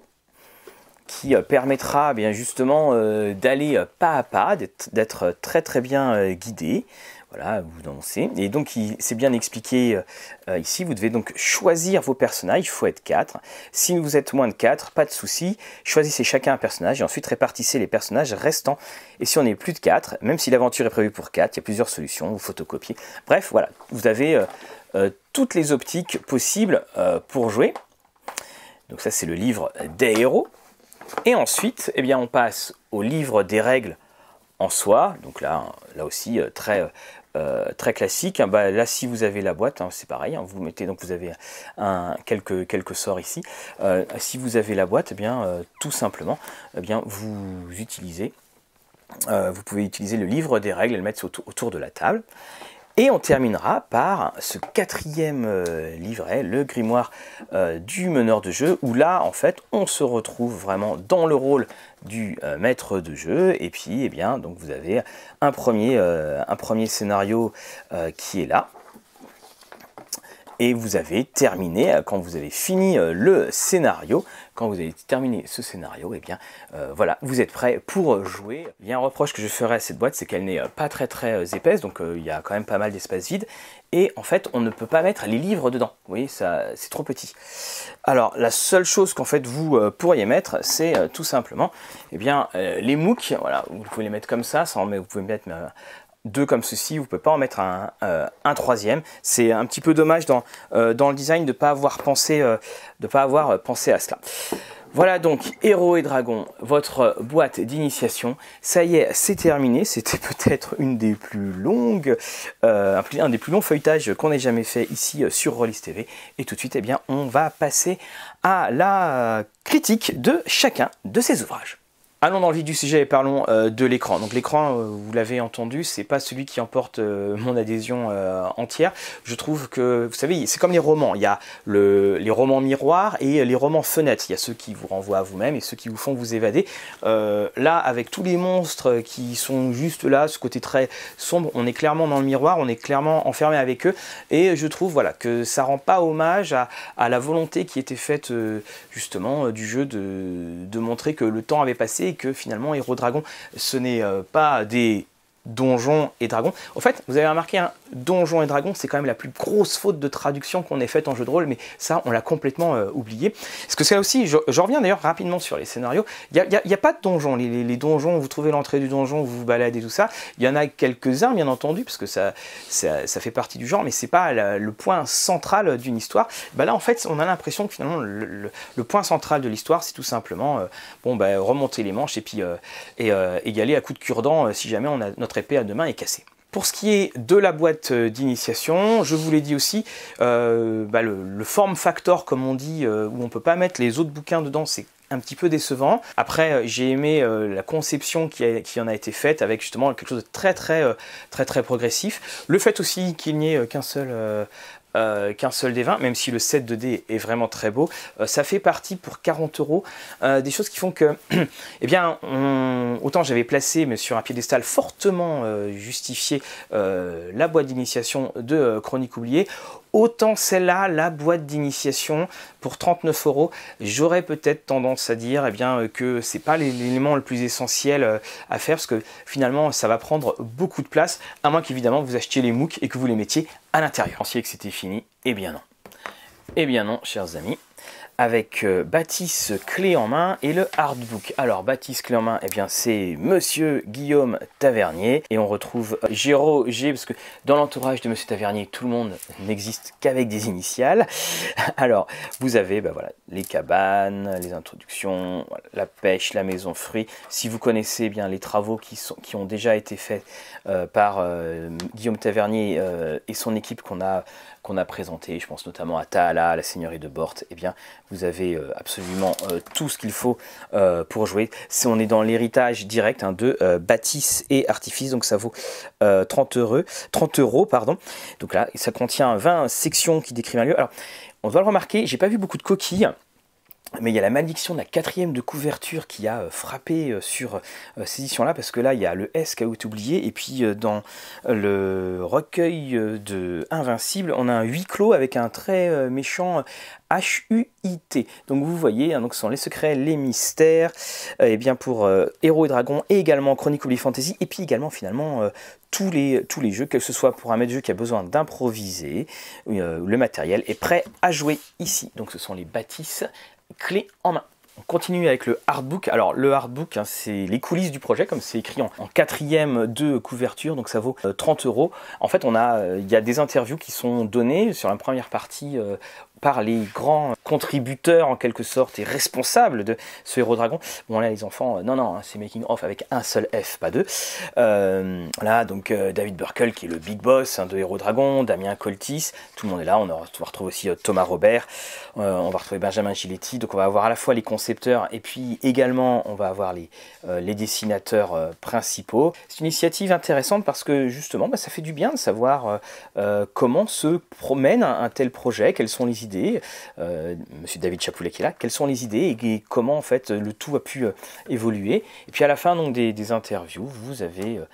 qui permettra bien justement euh, d'aller pas à pas, d'être très très bien euh, guidé. Voilà, vous dansez. Et donc, c'est bien expliqué euh, ici. Vous devez donc choisir vos personnages. Il faut être quatre. Si vous êtes moins de quatre, pas de souci. Choisissez chacun un personnage et ensuite répartissez les personnages restants. Et si on est plus de quatre, même si l'aventure est prévue pour quatre, il y a plusieurs solutions. Vous photocopiez. Bref, voilà. Vous avez euh, euh, toutes les optiques possibles euh, pour jouer. Donc ça, c'est le livre des héros. Et ensuite, eh bien, on passe au livre des règles en soi. Donc là, là aussi, très, euh, très classique. Bah, là, si vous avez la boîte, hein, c'est pareil. Hein, vous mettez, donc vous avez un, quelques, quelques sorts ici. Euh, si vous avez la boîte, eh bien, euh, tout simplement, eh bien, vous utilisez Euh, vous pouvez utiliser le livre des règles et le mettre autour de la table. Et on terminera par ce quatrième euh, livret, le grimoire euh, du meneur de jeu, où là, en fait, on se retrouve vraiment dans le rôle du euh, maître de jeu. Et puis, eh bien, donc vous avez un premier, euh, un premier scénario euh, qui est là. Et vous avez terminé, quand vous avez fini le scénario, quand vous avez terminé ce scénario, et eh bien euh, voilà, vous êtes prêt pour jouer. Il y a un reproche que je ferai à cette boîte, c'est qu'elle n'est pas très très épaisse, donc euh, il y a quand même pas mal d'espace vide. Et en fait, on ne peut pas mettre les livres dedans. Vous voyez, ça, c'est trop petit. Alors, la seule chose qu'en fait vous euh, pourriez mettre, c'est euh, tout simplement, et eh bien euh, les MOOC. Voilà, vous pouvez les mettre comme ça, ça en met, vous pouvez mettre. Mais, euh, deux comme ceci, vous ne pouvez pas en mettre un, euh, un troisième. C'est un petit peu dommage dans, euh, dans le design de ne pas avoir pensé, euh, de pas avoir pensé à cela. Voilà donc Héros et Dragons, votre boîte d'initiation. Ça y est, c'est terminé. C'était peut-être une des plus longues, euh, un, un des plus longs feuilletages qu'on ait jamais fait ici sur Rollis T V. Et tout de suite, eh bien, on va passer à la critique de chacun de ces ouvrages. Allons dans le vif du sujet et parlons euh, de l'écran. Donc l'écran, euh, vous l'avez entendu, c'est pas celui qui emporte euh, mon adhésion euh, entière. Je trouve que, vous savez, c'est comme les romans. Il y a le, les romans miroirs et les romans fenêtres. Il y a ceux qui vous renvoient à vous-même et ceux qui vous font vous évader. Euh, là, avec tous les monstres qui sont juste là, ce côté très sombre, on est clairement dans le miroir, on est clairement enfermé avec eux. Et je trouve voilà, que ça rend pas hommage à, à la volonté qui était faite euh, justement euh, du jeu de, de montrer que le temps avait passé. Et que finalement Héros Dragon ce n'est euh, pas des donjons et dragons. En fait, vous avez remarqué, hein, donjons et dragons, c'est quand même la plus grosse faute de traduction qu'on ait faite en jeu de rôle, mais ça, on l'a complètement euh, oublié. Parce que c'est là aussi, je, je reviens d'ailleurs rapidement sur les scénarios, il n'y a, a, a pas de donjons. Les, les, les donjons, vous trouvez l'entrée du donjon, vous vous baladez, tout ça. Il y en a quelques-uns, bien entendu, parce que ça, ça, ça fait partie du genre, mais c'est pas la, le point central d'une histoire. Ben là, en fait, on a l'impression que finalement, le, le, le point central de l'histoire, c'est tout simplement, euh, bon, ben, remonter les manches et puis euh, et, euh, et y aller à coups de cure-dent euh, si jamais on a notre épée à deux mains est cassée. Pour ce qui est de la boîte d'initiation, je vous l'ai dit aussi, euh, bah le, le form factor, comme on dit, euh, où on peut pas mettre les autres bouquins dedans, c'est un petit peu décevant. Après, j'ai aimé euh, la conception qui, a, qui en a été faite avec justement quelque chose de très très euh, très très progressif. Le fait aussi qu'il n'y ait euh, qu'un seul euh, Euh, qu'un seul des vingt, même si le set de dés est vraiment très beau, euh, ça fait partie pour quarante euros euh, des choses qui font que, eh bien, on, autant j'avais placé, mais sur un piédestal fortement euh, justifié, euh, la boîte d'initiation de euh, Chroniques Oubliées, autant celle-là, la boîte d'initiation pour trente-neuf euros, j'aurais peut-être tendance à dire eh bien, que c'est pas l'élément le plus essentiel à faire parce que finalement ça va prendre beaucoup de place, à moins qu'évidemment vous achetiez les MOOC et que vous les mettiez à l'intérieur. Pensiez que c'était fini, eh bien non. Eh bien non, chers amis. Avec euh, Baptiste Clé en main et le Hardbook. Alors Baptiste Clé en main, eh bien c'est Monsieur Guillaume Tavernier et on retrouve euh, Giro G parce que dans l'entourage de Monsieur Tavernier, tout le monde n'existe qu'avec des initiales. Alors vous avez bah, voilà, les cabanes, les introductions, voilà, la pêche, la maison fruit. Si vous connaissez eh bien les travaux qui, sont, qui ont déjà été faits euh, par euh, Guillaume Tavernier euh, et son équipe qu'on a qu'on a présenté, je pense notamment à Taala, à la Seigneurie de Bort, eh bien vous avez absolument tout ce qu'il faut pour jouer. On est dans l'héritage direct de bâtisse et artifice, donc ça vaut trente euros. Pardon. Donc là, ça contient vingt sections qui décrivent un lieu. Alors, on doit le remarquer, j'ai pas vu beaucoup de coquilles. Mais il y a la malédiction de la quatrième de couverture qui a frappé sur ces éditions-là, parce que là, il y a le S qui a été oublié, et puis dans le recueil de Invincible, on a un huis clos avec un très méchant H U I T. Donc vous voyez, hein, donc ce sont les secrets, les mystères, et bien pour euh, Héros et Dragons, et également Chroniques Oubliées Fantasy, et puis également finalement... Euh, Tous les, tous les jeux, que ce soit pour un maître de jeu qui a besoin d'improviser, euh, le matériel est prêt à jouer ici. Donc ce sont les bâtisses clés en main. On continue avec le hardbook. Alors le hardbook, hein, c'est les coulisses du projet, comme c'est écrit en, en quatrième de couverture, donc ça vaut euh, trente euros. En fait, on a, il euh, y a des interviews qui sont données sur la première partie euh, par les grands contributeurs en quelque sorte et responsables de ce Héros Dragon. Bon là les enfants, euh, non non, hein, c'est making off avec un seul F, pas deux. Euh, là donc euh, David Burkle qui est le big boss hein, de Héros Dragon, Damien Coltis, tout le monde est là. On, a, on va retrouver aussi euh, Thomas Robert, euh, on va retrouver Benjamin Giletti. Donc on va avoir à la fois les concepteurs et puis également on va avoir les, euh, les dessinateurs euh, principaux. C'est une initiative intéressante parce que justement bah, ça fait du bien de savoir euh, euh, comment se promène un, un tel projet, quelles sont les idées. Euh, Monsieur David Chapoulet qui est là, quelles sont les idées et, et comment en fait le tout a pu euh, évoluer. Et puis à la fin donc, des, des interviews, vous avez euh,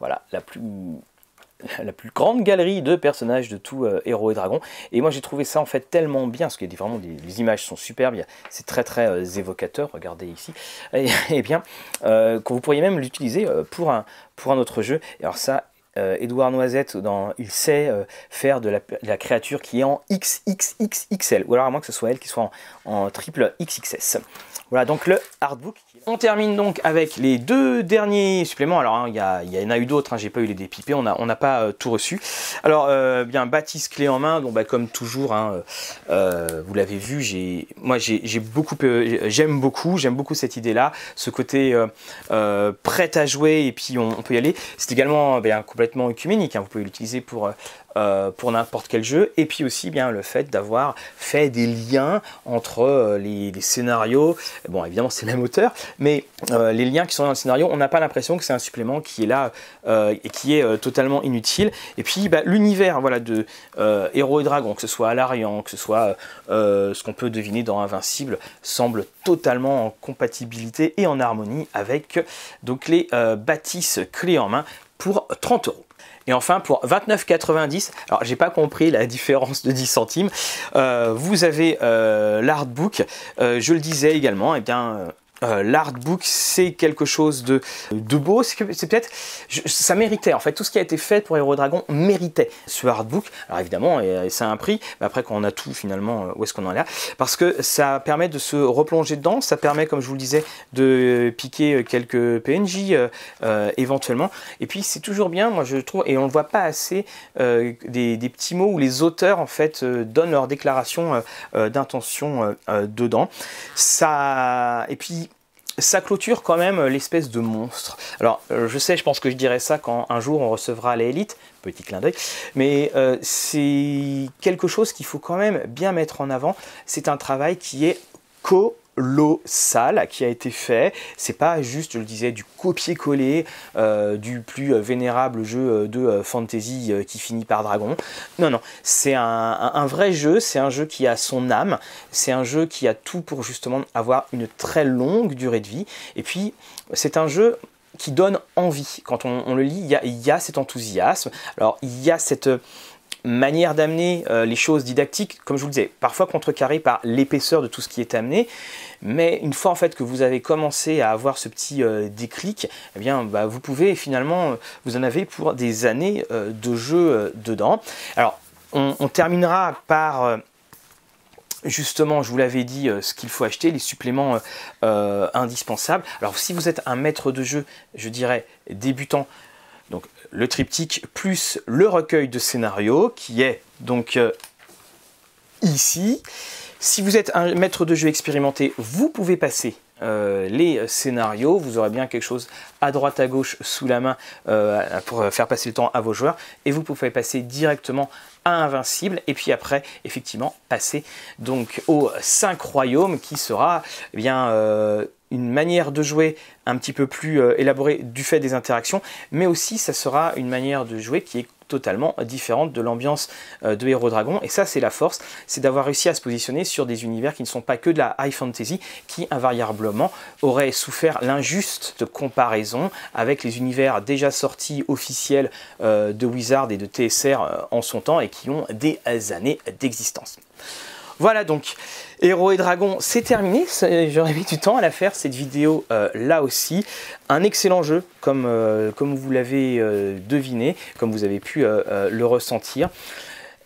voilà, la plus, la plus grande galerie de personnages de tout euh, Héros et Dragons. Et moi j'ai trouvé ça en fait tellement bien, parce que vraiment des, les images sont superbes, c'est très très euh, évocateur, regardez ici, et, et bien euh, que vous pourriez même l'utiliser euh, pour, un, pour un autre jeu. Et alors ça, Édouard Noisette, dans, il sait euh, faire de la, de la créature qui est en triple X X L, ou alors à moins que ce soit elle qui soit en, en triple X X S. Voilà donc le artbook. On termine donc avec les deux derniers suppléments. Alors il hein, y, y en a eu d'autres, hein, j'ai pas eu les dépipés, on n'a on a pas euh, tout reçu. Alors euh, bien Baptiste Clé en main, donc bah, comme toujours, hein, euh, vous l'avez vu, j'ai moi j'ai beaucoup, euh, j'aime beaucoup, j'aime beaucoup cette idée-là, ce côté euh, euh, prêt à jouer et puis on, on peut y aller. C'est également bah, complètement œcuménique, hein, vous pouvez l'utiliser pour, euh, pour n'importe quel jeu, et puis aussi bien le fait d'avoir fait des liens entre euh, les, les scénarios. Bon évidemment c'est le même auteur, mais euh, les liens qui sont dans le scénario, on n'a pas l'impression que c'est un supplément qui est là euh, et qui est euh, totalement inutile. Et puis bah, l'univers voilà, de euh, Héros et Dragons, que ce soit Alarian, que ce soit euh, ce qu'on peut deviner dans Invincible, semble totalement en compatibilité et en harmonie avec donc les euh, bâtisses clés en main pour trente euros. Et enfin pour vingt-neuf quatre-vingt-dix, alors j'ai pas compris la différence de dix centimes, euh, vous avez euh, l'artbook, euh, je le disais également, et eh bien... Euh Euh, l'artbook c'est quelque chose de, de beau, c'est peut-être, ça méritait en fait, tout ce qui a été fait pour Héros et Dragons méritait ce artbook. Alors évidemment et, et ça a un prix, mais après quand on a tout finalement, euh, où est-ce qu'on en est là, parce que ça permet de se replonger dedans, ça permet comme je vous le disais de piquer quelques P N J euh, euh, éventuellement, et puis c'est toujours bien, moi je trouve, et on ne voit pas assez euh, des, des petits mots où les auteurs en fait euh, donnent leur déclaration euh, euh, d'intention euh, euh, dedans, ça, et puis ça clôture quand même l'espèce de monstre. Alors, je sais, je pense que je dirai ça quand un jour on recevra les élites, petit clin d'œil, mais euh, c'est quelque chose qu'il faut quand même bien mettre en avant. C'est un travail qui est co colossal qui a été fait, c'est pas juste, je le disais, du copier-coller euh, du plus vénérable jeu de fantasy qui finit par dragon. Non, non, c'est un, un vrai jeu, c'est un jeu qui a son âme, c'est un jeu qui a tout pour justement avoir une très longue durée de vie, et puis c'est un jeu qui donne envie. Quand on, on le lit, il y a, y a cet enthousiasme, alors il y a cette manière d'amener euh, les choses didactiques, comme je vous le disais, parfois contrecarré par l'épaisseur de tout ce qui est amené, mais une fois en fait que vous avez commencé à avoir ce petit euh, déclic, eh bien bah, vous pouvez finalement, vous en avez pour des années euh, de jeu euh, dedans. Alors on, on terminera par euh, justement, je vous l'avais dit, euh, ce qu'il faut acheter, les suppléments euh, euh, indispensables. Alors si vous êtes un maître de jeu, je dirais débutant, donc le triptyque plus le recueil de scénarios qui est donc euh, ici. Si vous êtes un maître de jeu expérimenté, vous pouvez passer euh, les scénarios. Vous aurez bien quelque chose à droite à gauche sous la main euh, pour faire passer le temps à vos joueurs. Et vous pouvez passer directement à Invincible. Et puis après, effectivement, passer donc aux cinq royaumes qui sera eh bien... Euh, une manière de jouer un petit peu plus euh, élaborée du fait des interactions, mais aussi ça sera une manière de jouer qui est totalement différente de l'ambiance euh, de Héros Dragon, et ça c'est la force, c'est d'avoir réussi à se positionner sur des univers qui ne sont pas que de la high fantasy, qui invariablement auraient souffert l'injuste comparaison avec les univers déjà sortis officiels euh, de Wizard et de T S R euh, en son temps, et qui ont des années d'existence. Voilà donc, Héros et Dragons, c'est terminé. J'aurais mis du temps à la faire, cette vidéo euh, là aussi. Un excellent jeu, comme, euh, comme vous l'avez euh, deviné, comme vous avez pu euh, euh, le ressentir.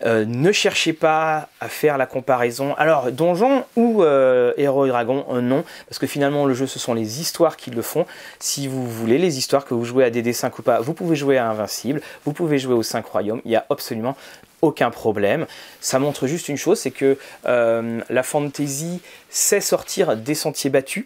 Euh, ne cherchez pas à faire la comparaison. Alors, donjon ou euh, Héros et Dragons, euh, non. Parce que finalement, le jeu, ce sont les histoires qui le font. Si vous voulez, les histoires que vous jouez à D D cinq ou pas, vous pouvez jouer à Invincible, vous pouvez jouer aux cinq royaumes. Il y a absolument aucun problème. Ça montre juste une chose, c'est que euh, la fantasy sait sortir des sentiers battus,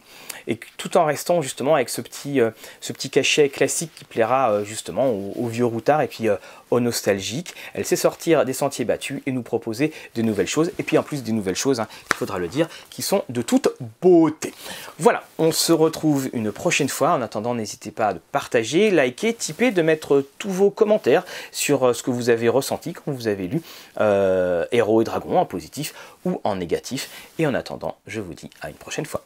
et tout en restant justement avec ce petit, euh, ce petit cachet classique qui plaira euh, justement aux, aux vieux routards et puis euh, aux nostalgiques. Elle sait sortir des sentiers battus et nous proposer de nouvelles choses, et puis en plus des nouvelles choses, hein, il faudra le dire, qui sont de toute beauté. Voilà, on se retrouve une prochaine fois. En attendant, n'hésitez pas à partager, liker, tiper, de mettre tous vos commentaires sur ce que vous avez ressenti quand vous avez lu euh, Héros et Dragons, en positif ou en négatif. Et en attendant, je vous dis à une prochaine fois.